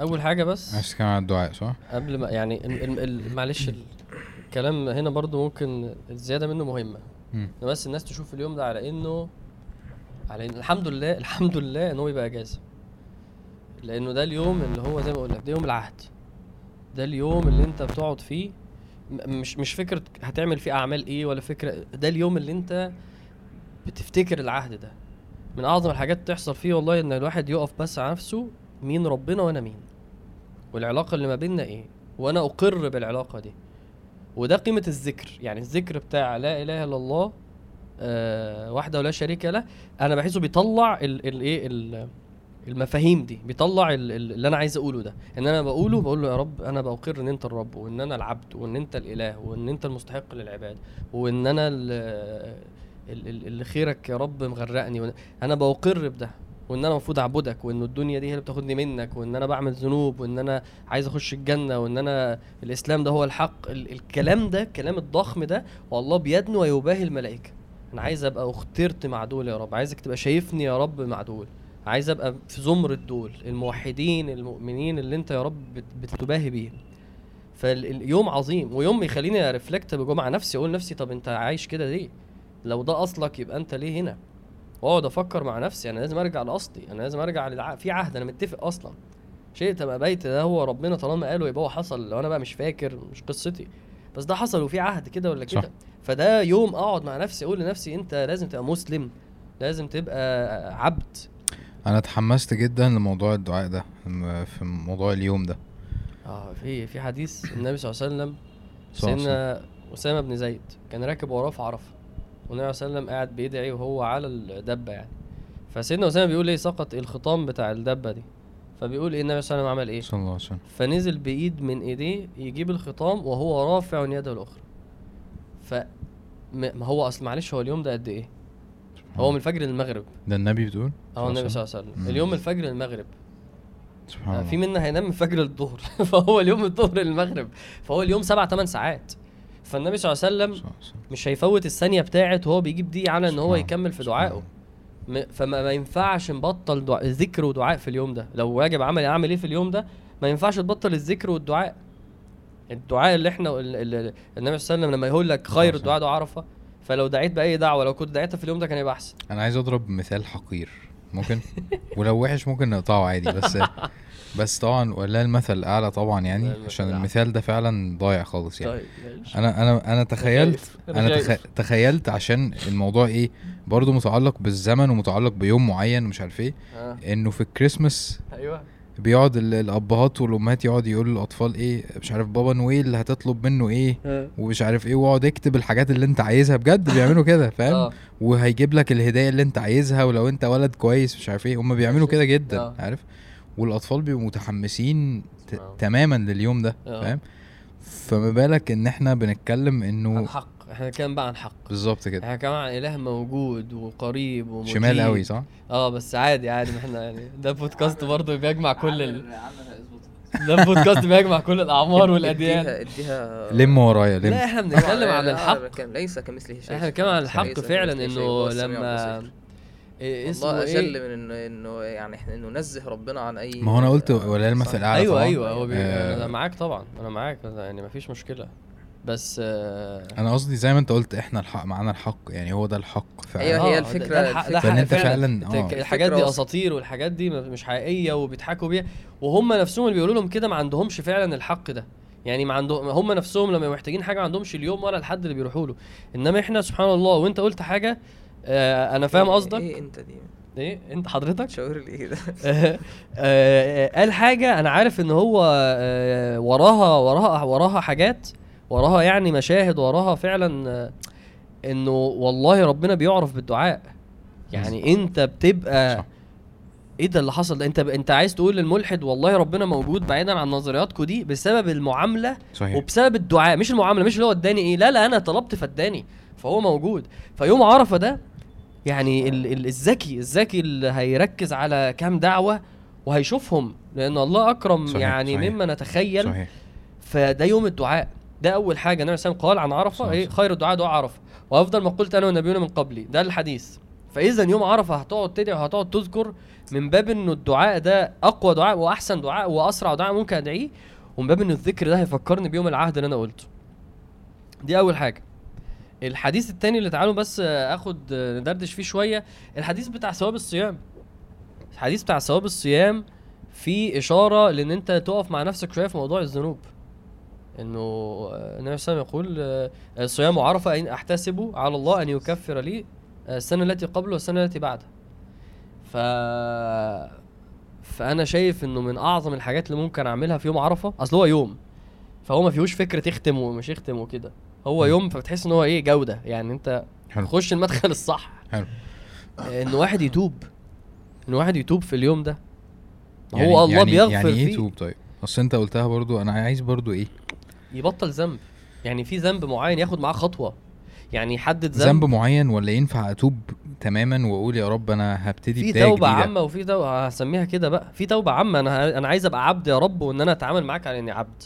أول حاجة بس عشت كمان على الدعاء صح؟ قبل ما يعني معلش الكلام هنا برضو ممكن الزيادة منه مهمة، بس الناس تشوف اليوم ده على إنه الحمد لله إنه يبقى إجازة، لأنه ده اليوم اللي هو زي ما قلنا ده يوم العهد، ده اليوم اللي انت بتقعد فيه مش فكرة هتعمل فيه أعمال ايه ولا فكرة، ده اليوم اللي انت بتفتكر العهد ده. من أعظم الحاجات تحصل فيه والله ان الواحد يقف بس على نفسه، مين ربنا وانا مين، والعلاقة اللي ما بيننا ايه، وانا اقر بالعلاقة دي. وده قيمة الذكر، يعني الذكر بتاع لا إله إلا الله وحده ولا شريك له، انا بحسه بيطلع المفاهيم دي، بيطلع اللي انا عايز اقوله ده، ان انا بقوله يا رب انا بقر ان انت الرب وان انا العبد وان انت الاله وان انت المستحق للعباده وان انا اللي خيرك يا رب مغرقني، انا بقر بده. وان انا المفروض اعبدك، وان الدنيا دي هي اللي بتاخدني منك، وان انا بعمل ذنوب، وان انا عايز اخش الجنه، وان انا الاسلام ده هو الحق. الكلام ده، الكلام الضخم ده، والله بيدن ويباهي الملائكه. انا عايز ابقى اخترت مع دول يا رب، عايزك تبقى شايفني يا رب مع دول، عايز ابقى في زمرة دول الموحدين المؤمنين اللي انت يا رب بتتباهي بيهم. فاليوم عظيم، ويوم يخليني ريفلكت بجمعه نفسي، اقول نفسي طب انت عايش كده ليه؟ لو ده اصلك يبقى انت ليه هنا؟ واقعد افكر مع نفسي، انا لازم ارجع لاصلي، انا لازم ارجع في عهد انا متفق اصلا. شيء تبقى بيت ده هو ربنا طالما قاله يبقى هو حصل، لو انا بقى مش فاكر مش قصتي، بس ده حصل وفي عهد كده ولا كده. فده يوم اقعد مع نفسي اقول لنفسي انت لازم تبقى مسلم، لازم تبقى عبد. انا اتحمست جدا لموضوع الدعاء ده في موضوع اليوم ده. في حديث النبي صلى الله عليه وسلم، سيدنا اسامه بن زيد كان راكب وراه في عرفه، والنبي صلى الله عليه وسلم قاعد بيدعي وهو على الدبه يعني. فسيدنا اسامه بيقول ايه، سقط الخطام بتاع الدبه دي، فبيقول ايه النبي صلى الله عليه وسلم عمل ايه؟ فنزل بايد من ايديه يجيب الخطام وهو رافع يده الاخرى. ما هو اصل معلش هو اليوم ده قد ايه؟ هو من الفجر للمغرب ده النبي بتقول؟ النبي صلى الله عليه وسلم اليوم من الفجر للمغرب، سبحان الله. في منا هينام من فجر للظهر فهو اليوم الظهر للمغرب، فهو اليوم 7-8 ساعات. فالنبي صلى الله عليه وسلم مش هيفوت الثانيه بتاعت وهو بيجيب دي على ان هو يكمل في دعائه. فما ينفعش نبطل ذكر ودعاء في اليوم ده. لو واجب عملي اعمل ايه في اليوم ده؟ ما ينفعش تبطل الذكر والدعاء. الدعاء اللي احنا النبي صلى الله عليه وسلم لما يقول لك خير الدعاء دعاء عرفه، فلو دعيت باي دعوه لو كنت دعيتها في اليوم ده كان يبقى احسن. انا عايز اضرب مثال حقير ممكن، ولو وحش ممكن نقطعه عادي، بس طبعا ولا المثل الاعلى طبعا يعني، عشان المثال ده فعلا ضايع خالص يعني. انا تخيلت عشان الموضوع ايه برضو متعلق بالزمن ومتعلق بيوم معين ومش عارف ايه، انه في الكريسماس ايوه بيقعد الابهات والامهات يقعد يقول للاطفال ايه مش عارف بابا نويل هتطلب منه ايه ومش عارف ايه، ويقعد يكتب الحاجات اللي انت عايزها. بجد بيعملوا كده فاهم، وهيجيب لك الهدايا اللي انت عايزها، ولو انت ولد كويس مش عارف ايه. هم بيعملوا كده جدا عارف، والاطفال بيبقوا متحمسين تماما لليوم ده فاهم. فما بالك ان احنا بنتكلم انه حق، احنا كان بقى عن حق بالظبط كده، احنا كمان اله موجود وقريب ومجيد شمال قوي صح. بس عادي احنا يعني ده بودكاست برضه بيجمع كل ده بودكاست بيجمع كل الاعمار والاديان. اديها لم ورايا لم. لا احنا بنتكلم عن الحق، ليس كمثله شيء. احنا كمان عن الحق فعلا، انه لما والله اجل إيه؟ من انه يعني احنا انه ننزه ربنا عن اي. ما هو انا قلت ولا المثل الاعلى. ايوه هو انا معاك طبعا، انا معاك يعني مفيش مشكله، بس انا قصدي زي ما انت قلت احنا الحق، معانا الحق يعني، هو ده الحق فعلا. ايوه هي الفكره ان انت فعلا الحاجات دي اساطير والحاجات دي مش حقيقيه وبيضحكوا بيها، وهم نفسهم اللي بيقولوا لهم كده ما عندهمش فعلا الحق ده يعني. ما عندهم هم نفسهم لما محتاجين حاجه ما عندهمش اليوم ولا الحد اللي بيروحوا له. انما احنا سبحان الله، وانت قلت حاجه انا فاهم قصدك. ايه انت دي؟ ايه انت حضرتك شعور الايه ده؟ قال حاجه انا عارف ان هو وراها حاجات، وراها يعني مشاهد، وراها فعلا انه والله ربنا بيعرف بالدعاء يعني. انت بتبقى ايه ده اللي حصل ده؟ انت عايز تقول للملحد والله ربنا موجود بعيدا عن نظرياتكم دي بسبب المعامله صحيح. وبسبب الدعاء، مش المعامله، مش اللي هو اداني ايه، لا انا طلبت فاداني، فهو موجود. فيوم عرفه ده يعني الذكي اللي هيركز على كام دعوه وهيشوفهم، لان الله اكرم صحيح يعني صحيح مما نتخيل صحيح. فده يوم الدعاء ده اول حاجه النبي صلى الله عليه وسلم قال عن عرفه صحيح. ايه خير الدعاء دعاء عرفه وافضل ما قلت انا ونبينا من قبلي، ده الحديث. فاذا يوم عرفه هتقعد تدعي وهتقعد تذكر، من باب انه الدعاء ده اقوى دعاء واحسن دعاء واسرع دعاء ممكن ادعيه، ومن باب انه الذكر ده هيفكرني بيوم العهد اللي انا قلته. دي اول حاجه. الحديث الثاني اللي تعالوا بس اخد ندردش فيه شويه، الحديث بتاع ثواب الصيام. الحديث بتاع ثواب الصيام فيه اشاره لان انت تقف مع نفسك شويه في موضوع الذنوب، انه النبي صلى الله عليه وسلم يقول صيام عرفه ان احتسب على الله ان يكفر لي السنه التي قبله والسنه التي بعدها. فانا شايف انه من اعظم الحاجات اللي ممكن اعملها في يوم عرفه، اصل هو يوم فهو ما فيهوش فكره تختم ومش يختم وكده، هو يوم فبتحس ان هو ايه جوده يعني، انت تخش المدخل الصح. حلو ان واحد يتوب، ان واحد يتوب في اليوم ده يعني، هو الله يعني بيغفر يعني فيه. يتوب طيب، اصل انت قلتها برضو، انا عايز برضو ايه يبطل ذنب يعني، في ذنب معين ياخد معاه خطوه يعني يحدد ذنب معين ولا ينفع اتوب تماما واقول يا رب انا هبتدي بدايه جديده؟ في توبه عامه وفي توبه هسميها كده بقى، في توبه عامه انا عايز ابقى عبد يا رب وان انا اتعامل معاك على اني عبد.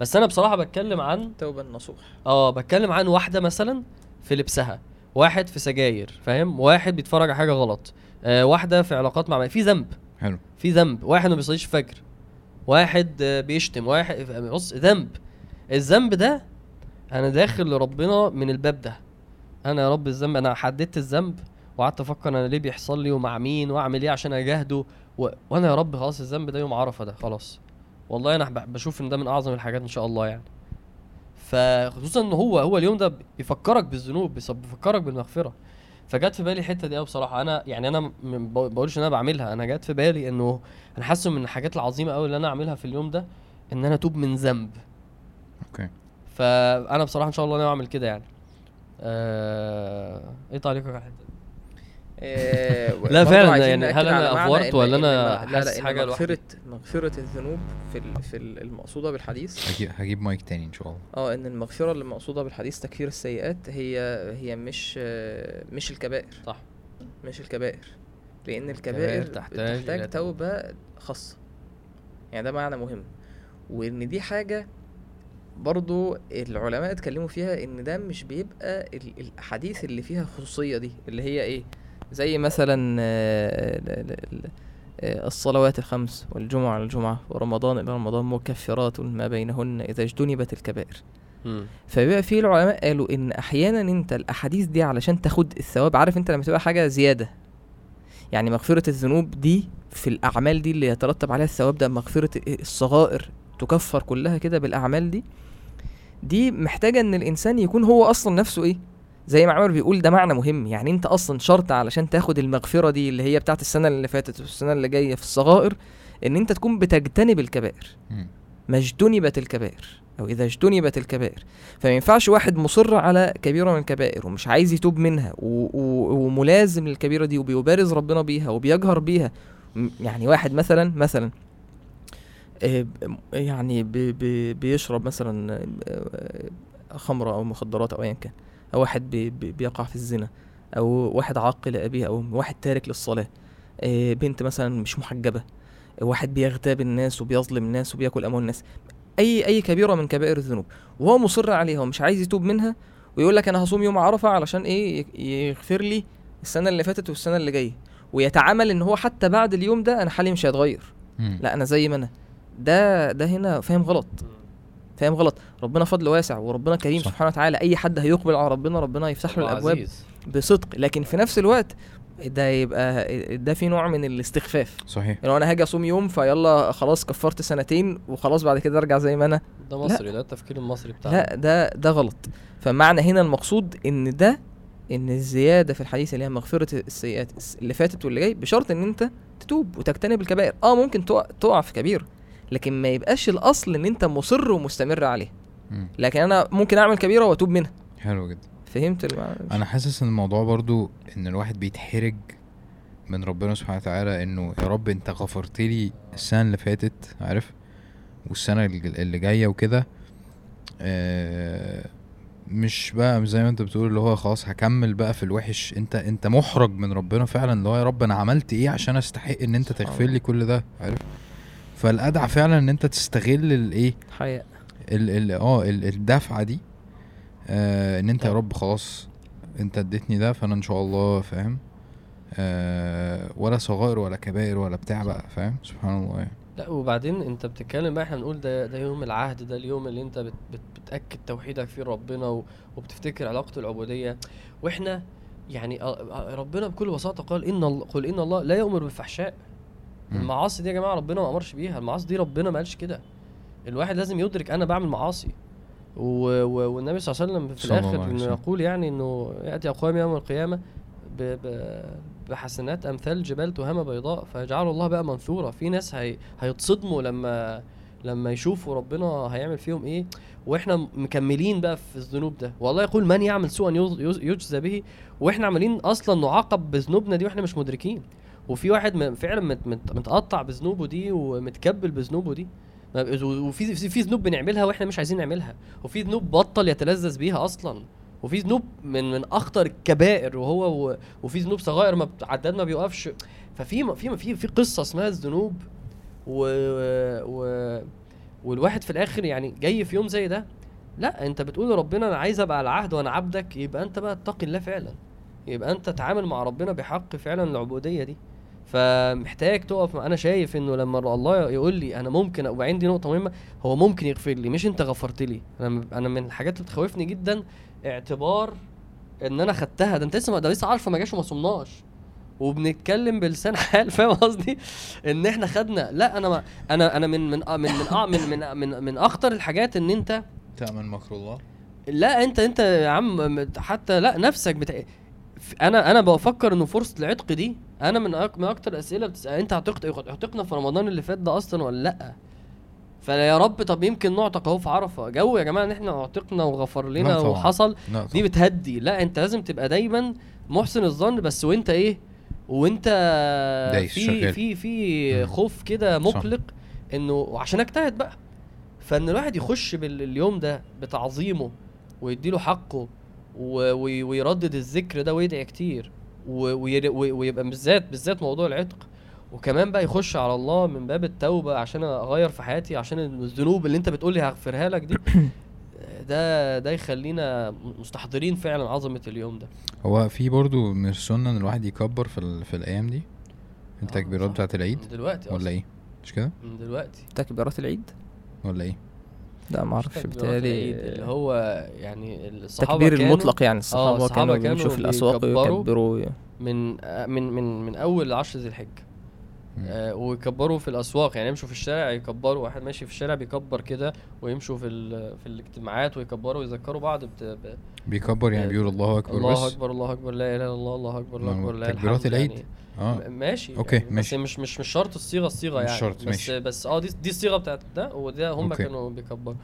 بس انا بصراحه بتكلم عن توبه النصوح، بتكلم عن واحده مثلا في لبسها، واحد في سجاير فاهم، واحد بيتفرج على حاجه غلط، واحده في علاقات مع في ذنب، حلو في ذنب، واحد ما بيصليش فجر، واحد بيشتم، واحد بص ذنب. الذنب ده انا داخل لربنا من الباب ده، انا يا رب الذنب انا حددت الذنب وقعدت افكر انا ليه بيحصل لي ومع مين واعمل ايه عشان اجاهده وانا يا رب خلاص الذنب ده يوم عرفه ده خلاص، والله انا بشوف ان ده من اعظم الحاجات ان شاء الله يعني. فخصوصا ان هو اليوم ده بيفكرك بالذنوب، بيفكرك بالمغفره. فجت في بالي الحته دي بصراحه، انا يعني انا بقولش ان انا بعملها، انا جت في بالي انه انا حاسس من الحاجات العظيمه قوي اللي انا اعملها في اليوم ده ان انا اتوب من ذنب. اوكي فانا بصراحه ان شاء الله انا اعمل كده يعني. ايه تعليقك على الحته؟ لا فعلا يعني هل انا افورت ولا انا حاسس حاجه لوحدي؟ مغفره الذنوب في المقصوده بالحديث، هجيب مايك تاني ان شاء الله. ان المغفره اللي مقصوده بالحديث تكفير السيئات، هي مش الكبائر، صح؟ مش الكبائر، لان الكبائر تحتاج توبه خاصه يعني، ده معنى مهم. وان دي حاجه برضو العلماء اتكلموا فيها ان ده مش بيبقى الاحاديث اللي فيها خصوصيه دي اللي هي ايه، زي مثلا الصلوات الخمس والجمعة الجمعة ورمضان إلى رمضان مكفرات ما بينهن إذا اجتنبت الكبائر. فبقى فيه العلماء قالوا إن أحيانا أنت الأحاديث دي علشان تاخد الثواب، عارف أنت لما تبقى حاجة زيادة يعني، مغفرة الذنوب دي في الأعمال دي اللي يترتب عليها الثواب ده، مغفرة الصغائر تكفر كلها كده بالأعمال دي محتاجة إن الإنسان يكون هو أصلا نفسه إيه، زي ما عمر بيقول ده معنى مهم يعني، انت اصلا شرط علشان تاخد المغفرة دي اللي هي بتاعت السنة اللي فاتت والسنة اللي جاية في الصغائر ان انت تكون بتجتنب الكبائر، ما اجتنبت الكبائر او اذا اجتنبت الكبائر. فما ينفعش واحد مصر على كبيرة من الكبائر ومش عايز يتوب منها وملازم للكبيرة دي وبيبارز ربنا بيها وبيجهر بيها، يعني واحد مثلا يعني بيشرب مثلا خمرة او مخدرات او ايا كان، أو واحد بيقع في الزنا، أو واحد عاق لأبيه، أو واحد تارك للصلاة، بنت مثلا مش محجبة، واحد بيغتاب الناس وبيظلم الناس وبيأكل أموال الناس، أي كبيرة من كبائر الذنوب وهو مصر عليها ومش عايز يتوب منها، ويقول لك أنا هصوم يوم عرفة علشان إيه يغفر لي السنة اللي فاتت والسنة اللي جاية، ويتعامل إن هو حتى بعد اليوم ده أنا حالي مش هيتغير، لا أنا زي ما أنا، ده هنا فاهم غلط. ربنا فضل واسع وربنا كريم سبحانه وتعالى، اي حد هيقبل على ربنا يفتح له الابواب عزيز. بصدق. لكن في نفس الوقت ده يبقى ده في نوع من الاستخفاف، صحيح يعني انا هاجي اصوم يوم فيلا خلاص كفرت سنتين وخلاص بعد كده ارجع زي ما انا، ده مصري، ده التفكير المصري بتاعنا، لا ده غلط. فمعنى هنا المقصود ان ده ان الزياده في الحديث اللي هي مغفره السيئات اللي فاتت واللي جاي بشرط ان انت تتوب وتجتنب الكبائر. ممكن تقع في كبير لكن ما يبقاش الاصل ان انت مصر ومستمر عليه، لكن انا ممكن اعمل كبيرة واتوب منها. حلو جدا، فهمت انا حاسس ان الموضوع برضو ان الواحد بيتحرج من ربنا سبحانه وتعالى انه يا رب انت غفرت لي السنة اللي فاتت عارف والسنة اللي جاية وكده، مش بقى زي ما انت بتقول اللي هو خلاص هكمل بقى في الوحش. انت محرج من ربنا فعلا اللي هو يا رب انا عملت ايه عشان استحق ان انت تغفر لي كل ده عارف. فالأدعى فعلا ان انت تستغل الايه حقيقة الدفعة دي، ان انت يا رب خلاص انت اديتني ده فانا ان شاء الله فاهم، ولا صغائر ولا كبائر ولا بتاع بقى فاهم، سبحان الله يعني. لا وبعدين انت بتتكلم بقى، احنا نقول ده يوم العهد، ده اليوم اللي انت بتأكد توحيدك فيه ربنا وبتفتكر علاقة العبودية. واحنا يعني ربنا بكل بساطة قال قل ان الله لا يؤمر بالفحشاء. المعاصي دي يا جماعه ربنا ما امرش بيها، المعاصي دي ربنا ما قالش كده. الواحد لازم يدرك انا بعمل معاصي والنبي صلى الله عليه وسلم في الاخر انه يقول يعني انه ياتي اقوام يوم القيامه بحسنات امثال جبال تهامه بيضاء فيجعل الله بقى منثوره. في ناس هيتصدموا لما يشوفوا ربنا هيعمل فيهم ايه واحنا مكملين بقى في الذنوب ده. والله يقول من يعمل سوءا يجزى به، واحنا عاملين اصلا نعاقب بذنوبنا دي واحنا مش مدركين. وفي واحد فعلا متقطع بذنوبه دي ومتكبل بذنوبه دي، وفي ذنوب بنعملها واحنا مش عايزين نعملها، وفي ذنوب بطل يتلذذ بيها اصلا، وفي ذنوب من اخطر الكبائر، وهو وفي ذنوب صغائر ما عداد ما بيوقفش. ففي في في في قصه اسمها الذنوب، والواحد في الاخر يعني جاي في يوم زي ده، لا انت بتقول لربنا انا عايز ابقى على عهد وانا عبدك، يبقى انت بقى اتقي الله فعلا، يبقى انت تعامل مع ربنا بحق فعلا العبوديه دي. فمحتاج تقف. انا شايف انه لما الله يقول لي انا ممكن، وعندي نقطه مهمه، هو ممكن يغفر لي، مش انت غفرت لي. انا من الحاجات اللي بتخوفني جدا اعتبار ان انا خدتها، ده انت لسه عارفه ما جاش وما صمناش وبنتكلم بلسان حال، فاهم قصدي ان احنا خدنا. لا انا ما انا من من من من من من, من اخطر الحاجات ان انت تامن مكر الله. لا انت يا عم حتى لا نفسك انا بفكر انه فرصه العتق دي، انا من اكتر الاسئله بتسال انت هتقنا في رمضان اللي فات ده اصلا ولا لا؟ فلا يا رب، طب يمكن نعتق اهو في عرفه، جو يا جماعه ان احنا اعتقنا وغفر لنا وحصل، دي بتهدي. لا انت لازم تبقى دايما محسن الظن، بس وانت ايه، وانت في في في خوف كده مقلق انه عشان اجتهد بقى. فان الواحد يخش باليوم ده بتعظيمه ويديله حقه ويردد الذكر ده ويدعي كتير ويبقى بالذات موضوع العتق. وكمان بقى يخش على الله من باب التوبه، عشان اغير في حياتي، عشان الذنوب اللي انت بتقولي هغفرها لك دي، ده يخلينا مستحضرين فعلا عظمه اليوم ده. هو في برضو من السنه ان الواحد يكبر في الايام دي التكبيرات بتاعه العيد دلوقتي ولا ايه؟ مش كده من دلوقتي تكبيرات العيد ولا ايه؟ لا ما اعرفش. بالتالي اللي هو يعني الصحابه التكبير المطلق، يعني الصحابه كانوا بيشوفوا الاسواق ويكبروا من من من من اول 10 ذي الحجه، ويكبروا في الاسواق، يعني يمشوا في الشارع يكبروا، واحد ماشي في الشارع بيكبر كده، ويمشوا في الاجتماعات ويكبروا ويذكروا بعض بيكبر، يعني بيقول الله اكبر، الله بس الله اكبر، الله اكبر، لا اله الا الله، الله اكبر، الله اكبر، لا تكبيرات العيد يعني ماشي اوكي يعني ماشي، بس مش شرط الصيغه يعني شرط، بس ماشي. بس دي الصيغه بتاعت ده، وده هم كانوا بيكبروا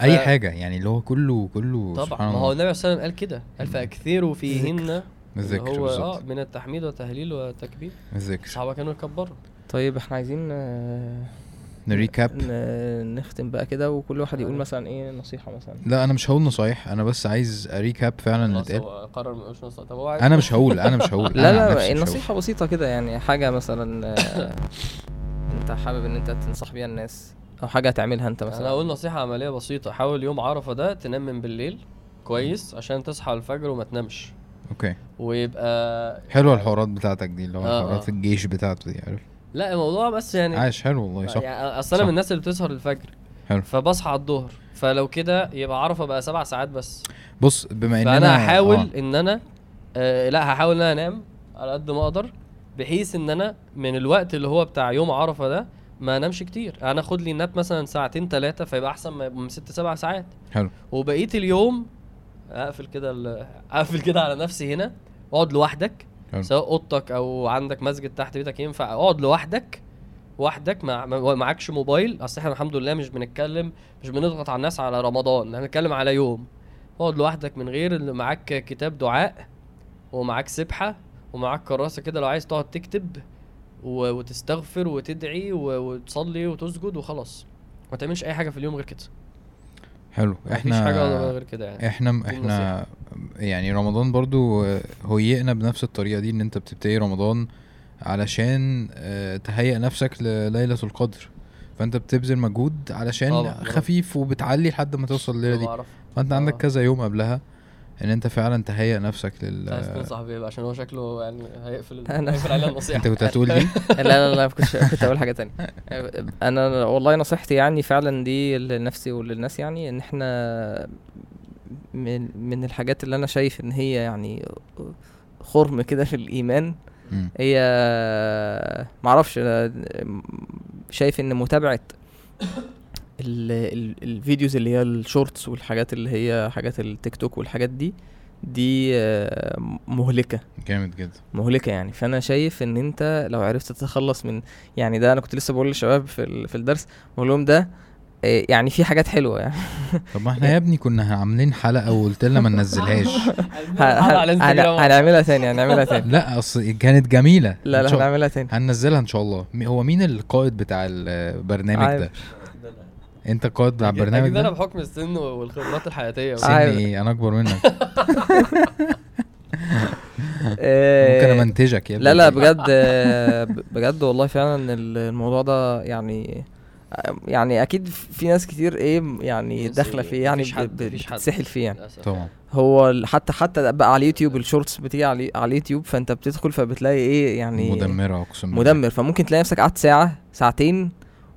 اي حاجه، يعني اللي هو كله طبعا. ما هو النبي صلى الله عليه وسلم قال كده، قال فاكثروا فيهن الذكر هو من التحميد والتهليل والتكبير، الذكر الصحابه كانوا يكبروا. طيب احنا عايزين نريكاب، نختم بقى كده، وكل واحد يقول مثلا ايه نصيحه مثلا. لا انا مش هقول نصايح، انا بس عايز اريكاب فعلا نتقابل. قرر ما اقولش نصايح. طب انا مش هقول لا النصيحه بسيطه كده، يعني حاجه مثلا انت حابب ان انت تنصح بيها الناس، او حاجه تعملها انت مثلا. انا اقول نصيحه عمليه بسيطه، حاول يوم عرفه ده تنام من بالليل كويس عشان تصحى الفجر وما تنامش. اوكي. ويبقى حلوه الحوارات بتاعتك دي، اللي هو حوارات الجيش بتاعته دي، عارف؟ لا الموضوع بس يعني عايش حلو والله، صح يعني. اصلا من الناس اللي بتسهر الفجر، حلو، فبصحى على الظهر، فلو كده يبقى عرفه بقى 7 ساعات بس. بص بما ان انا هحاول ان انا لا هحاول ان انا انام على قد ما اقدر، بحيث ان انا من الوقت اللي هو بتاع يوم عرفه ده ما انامش كتير، انا اخد لي ناب مثلا 2-3 ساعات، فيبقى احسن من 6-7 ساعات. حلو. وبقيه اليوم اقفل كده على نفسي هنا، اقعد لوحدك، سواء اوضتك او عندك مسجد تحت بيتك، ينفع اقعد لوحدك معكش موبايل. اصل احنا الحمد لله مش بنتكلم، مش بنضغط على الناس على رمضان، هنتكلم على يوم. اقعد لوحدك من غير اللي معاك، كتاب دعاء ومعاك سبحه ومعاك كراسه كده، لو عايز تقعد تكتب وتستغفر وتدعي وتصلي وتسجد وخلاص، ما تعملش اي حاجه في اليوم غير كده. حلو. احنا حاجة غير كده يعني. احنا يعني رمضان برضو هيئنا بنفس الطريقة دي، ان انت بتبتدي رمضان علشان تهيئ نفسك لليلة القدر، فانت بتبذل مجهود علشان خفيف وبتعلي لحد ما توصل الليلة دي، فانت عندك كذا يوم قبلها ان انت فعلا تهيئ نفسك صاحبي، عشان هو شكله يعني هيقفل علينا النصيحه. انت كنت هتقول دي؟ لا كنت هقول حاجه تانية. انا والله نصيحتي يعني فعلا دي لنفسي وللناس، يعني ان احنا من الحاجات اللي انا شايف ان هي يعني خرم كده في الايمان، هي معرفش، شايف ان متابعه الفيديوز اللي هي الشورتس والحاجات اللي هي حاجات التيك توك والحاجات دي مهلكة جامد جدا، مهلكة يعني. فانا شايف ان انت لو عرفت تتخلص من يعني ده، انا كنت لسه بقول للشباب في الدرس، بقول لهم ده يعني في حاجات حلوه يعني. طب ما احنا يا ابني كنا عاملين حلقه وقلت لنا ما ننزلهاش. هنعملها تاني. لا اصل كانت جميله. لا هنعملها تاني، هننزلها ان شاء الله. هو مين القائد بتاع البرنامج ده؟ انت قائد بتاع البرنامج ده. انا بحكم السن والخبرات الحياتيه. سن ايه؟ انا اكبر منك. ممكن امنتجك. لا لا بجد بجد والله فعلا الموضوع ده يعني اكيد في ناس كتير ايه يعني داخله فيه يعني بتسحل فيه يعني. طبعا هو حتى بقى على اليوتيوب الشورتس بتيجي على اليوتيوب، فانت بتدخل فبتلاقي ايه يعني مدمره اقسم بالله مدمر. فممكن تلاقي نفسك قعدت ساعه ساعتين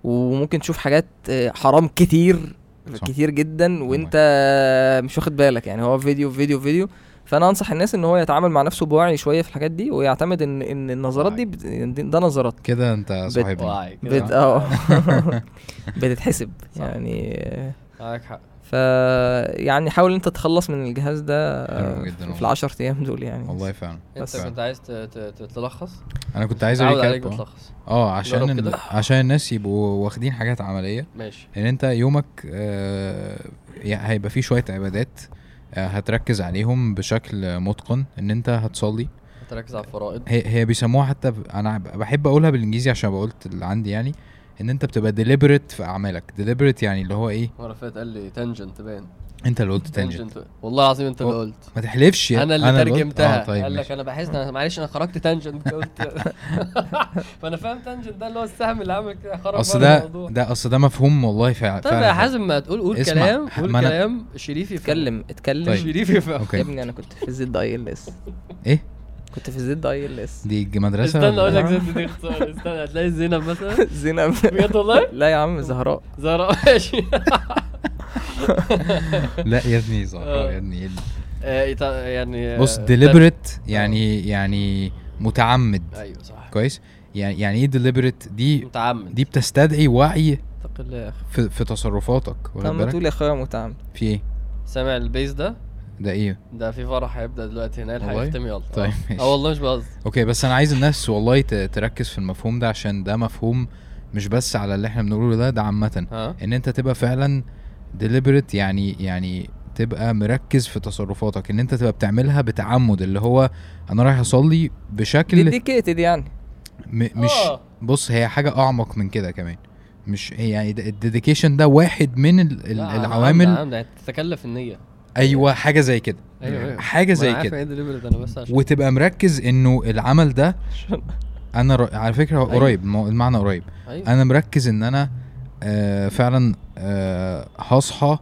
وممكن تشوف حاجات حرام كتير كتير جدا وانت مش واخد بالك. يعني هو فيديو فيديو فيديو. فانا انصح الناس ان هو يتعامل مع نفسه بوعي شويه في الحاجات دي، ويعتمد ان النظرات دي ده نظرات كده. انت صاحبي بتتحسب يعني معاك حق. فيعني حاول انت تتخلص من الجهاز ده في العشر ايام دول يعني. والله فعلا. انت كنت عايز تلخص؟ انا كنت عايز اريكاب عشان الناس يبقوا واخدين حاجات عمليه. ماشي. ان انت يومك هيبقى فيه شويه عبادات هتركز عليهم بشكل متقن. ان انت هتصلي، هتركز على الفرائض. هي بيسموها حتى انا بحب اقولها بالانجليزي عشان بقولت اللي عندي يعني، ان انت بتبقى ديليبريت في اعمالك. ديليبريت يعني اللي هو ايه؟ رفعت قال لي تانجنت باين. انت اللي قلت تانجنت. والله العظيم انت اللي قلت. ما تحلفش. انا اللي ترجمتها. طيب قال لك انا بحس ان معلش انا خرجت تانجنت قلت. فانا فاهم تانجنت ده اللي هو السهم اللي عامل كده خرج بره الموضوع. ده مفهوم والله فعلا. طب يا حازم ما تقول قول كلام قول كلام. شريفي اتكلم. طيب. شريفي فاهم يا ابني. انا كنت في زد اي ال اس. ايه كنت في زد اي ال اس دي مدرسه. استنى اقول لك زد دي اختار. استنى هتلاقي زينب مثلا. زينب بجد والله. لا يا عم زهراء ماشي. لا يا ابني زهراء يا ابني يعني بص ديليبريت يعني متعمد. ايوه صح كويس. يعني ايه ديليبريت دي؟ متعمد دي بتستدعي وعي في تصرفاتك. طب تقول يا اخويا متعمد في ايه؟ سامع البيز ده؟ ده ايه ده؟ في فرح هيبدأ دلوقتي هنا اللي هيختم. يلا طيب ماشي. والله مش بقصد. اوكي بس انا عايز الناس والله تركز في المفهوم ده، عشان ده مفهوم مش بس على اللي احنا بنقوله ده عامه. ان انت تبقى فعلا ديليبريت يعني تبقى مركز في تصرفاتك. ان انت تبقى بتعملها بتعمد، اللي هو انا رايح اصلي بشكل ديديكيتد يعني مش بص هي حاجه اعمق من كده كمان. مش يعني الديديكيشن ده واحد من العوامل. عم تتكلف النيه. ايوه حاجه زي كده. أيوة. حاجه زي كده. وتبقى مركز انه العمل ده انا على فكره قريب. أيوة. المعنى قريب. أيوة. انا مركز ان انا فعلا هصحى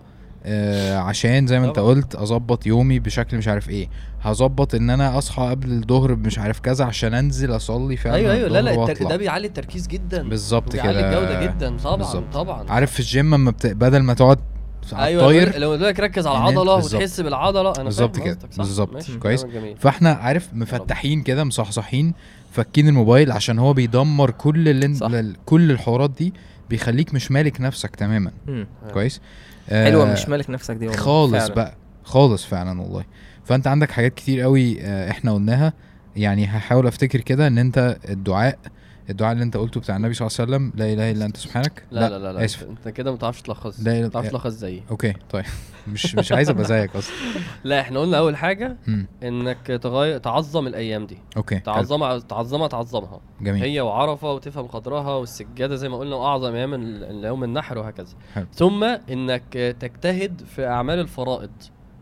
عشان زي ما انت قلت اظبط يومي بشكل مش عارف ايه. هظبط ان انا اصحى قبل الظهر مش عارف كذا عشان انزل اصلي فعلا. ايوه لا ده بيعلي التركيز جدا. بالظبط كده. بيعلي الجوده جدا. طبعا عارف في الجيم اما بدل ما تقعد ايوه لو دلوقتي ركز على العضله وتحس بالعضله. انا بالظبط كده بالظبط كويس. فاحنا عارف مفتحين كده مصحصحين فكين الموبايل عشان هو بيدمر كل الحوارات دي. بيخليك مش مالك نفسك تماما. كويس حلوه. مش مالك نفسك دي خالص فعلا. بقى خالص فعلا والله. فانت عندك حاجات كتير قوي احنا قلناها يعني. هحاول افتكر كده ان انت الدعاء اللي انت قلته بتاع النبي صلى الله عليه وسلم، لا اله الا انت سبحانك. لا اسف انت كده ما تعرفش تلخص. لا ما تعرفش تلخص زيي. اوكي طيب مش عايز ابقى زيك اصلا. لا احنا قلنا اول حاجه انك تعظم الايام دي. اوكي تعظمها جميل. هي وعرفه وتفهم قدرها والسجاده زي ما قلنا، واعظم ايام يوم النحر وهكذا. حلو. ثم انك تجتهد في اعمال الفرائض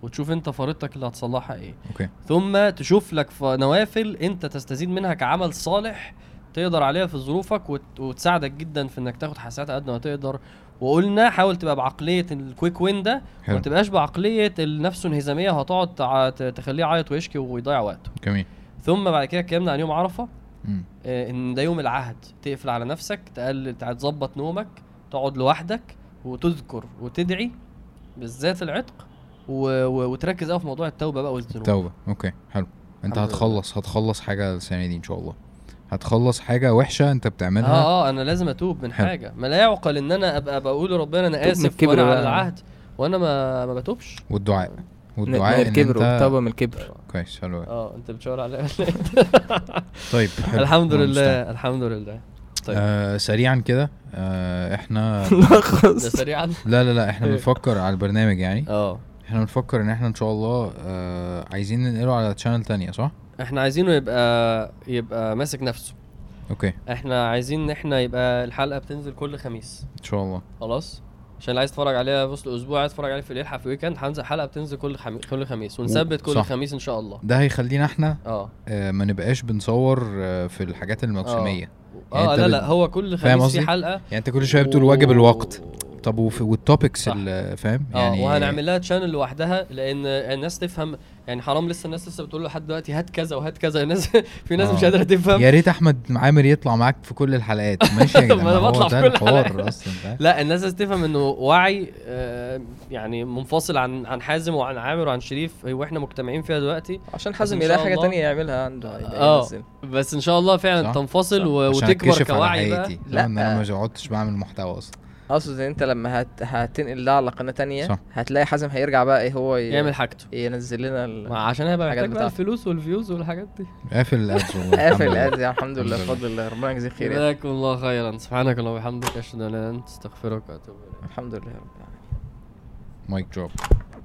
وتشوف انت فريضتك اللي هتصلحها ايه. أوكي. ثم تشوف لك نوافل انت تستزيد منها كعمل صالح تقدر عليها في ظروفك وتساعدك جدا في انك تاخد حسنات قد ما تقدر. وقلنا حاول تبقى بعقليه الكويك وين ده وما تبقاش بعقليه النفس الانهزاميه هتقعد تخليه عيط ويشكي ويضيع وقته. جميل. ثم بعد كده اتكلمنا عن يوم عرفه ان ده يوم العهد. تقفل على نفسك، تظبط نومك، تقعد لوحدك وتذكر وتدعي بالذات العتق وتركز قوي في موضوع التوبه بقى والذنوب. التوبه اوكي حلو. انت هتخلص حاجه السنه دي ان شاء الله. هتخلص حاجه وحشه انت بتعملها. انا لازم اتوب من حاجه. ما لا يعقل ان انا ابقى بقول ربنا انا اسف وانا على العهد وانا ما بتوبش. والدعاء من الكبر والتوبه من الكبر. كويس حلو. انت بتشاور عليا. طيب الحمد لله الحمد لله. طيب سريعا كده احنا سريعا لا احنا بنفكر على البرنامج يعني. احنا بنفكر ان احنا ان شاء الله عايزين ننقله على تشانل تانية صح. احنا عايزينه يبقى ماسك نفسه. اوكي. احنا عايزين ان احنا يبقى الحلقه بتنزل كل خميس ان شاء الله. خلاص عشان اللي عايز يتفرج عليها في وسط الاسبوع، عايز يتفرج عليها في الالحاف في ويكند، هنزل حلقه بتنزل كل خميس، ونثبت كل خميس ان شاء الله. ده هيخلينا احنا ما نبقاش بنصور في الحاجات الموسميه. يعني لا هو كل خميس في حلقه، يعني انت كل شويه بتقول واجب الوقت. طب والتوبكس اللي فاهم يعني، وهنعمل لها تشانل لوحدها لان الناس تفهم. يعني حرام لسه الناس لسه بتقول له لحد دلوقتي هات كذا وهات كذا، الناس في ناس مش قادره تفهم. يا ريت احمد عامر يطلع معاك في كل الحلقات ماشي يا جدعان. طب انا بطلع في كل حلقة. لا الناس لازم تفهم انه وعي يعني منفصل عن حازم وعن عامر وعن شريف، واحنا مجتمعين فيها دلوقتي عشان حازم يلاقي حاجه تانية يعملها عنده. بس ان شاء الله فعلا تنفصل وتكبر كوعي بقى. لا انا ما قعدتش بعمل محتوى اصل انت لما هتنقل ده على قناه تانية هتلاقي حازم هيرجع بقى ايه هو يعمل حاجته، ينزل لنا عشان هيبقى محتاج بقى الفلوس والفيوز والحاجات دي. قافل الادز الحمد لله بفضل الله، ربنا يجزيك خير. جزاك الله خيرا. سبحانك اللهم وبحمدك، اشهد ان لا اله الا انت، استغفرك واتوب اليك. الحمد لله رب العالمين. مايك دروب.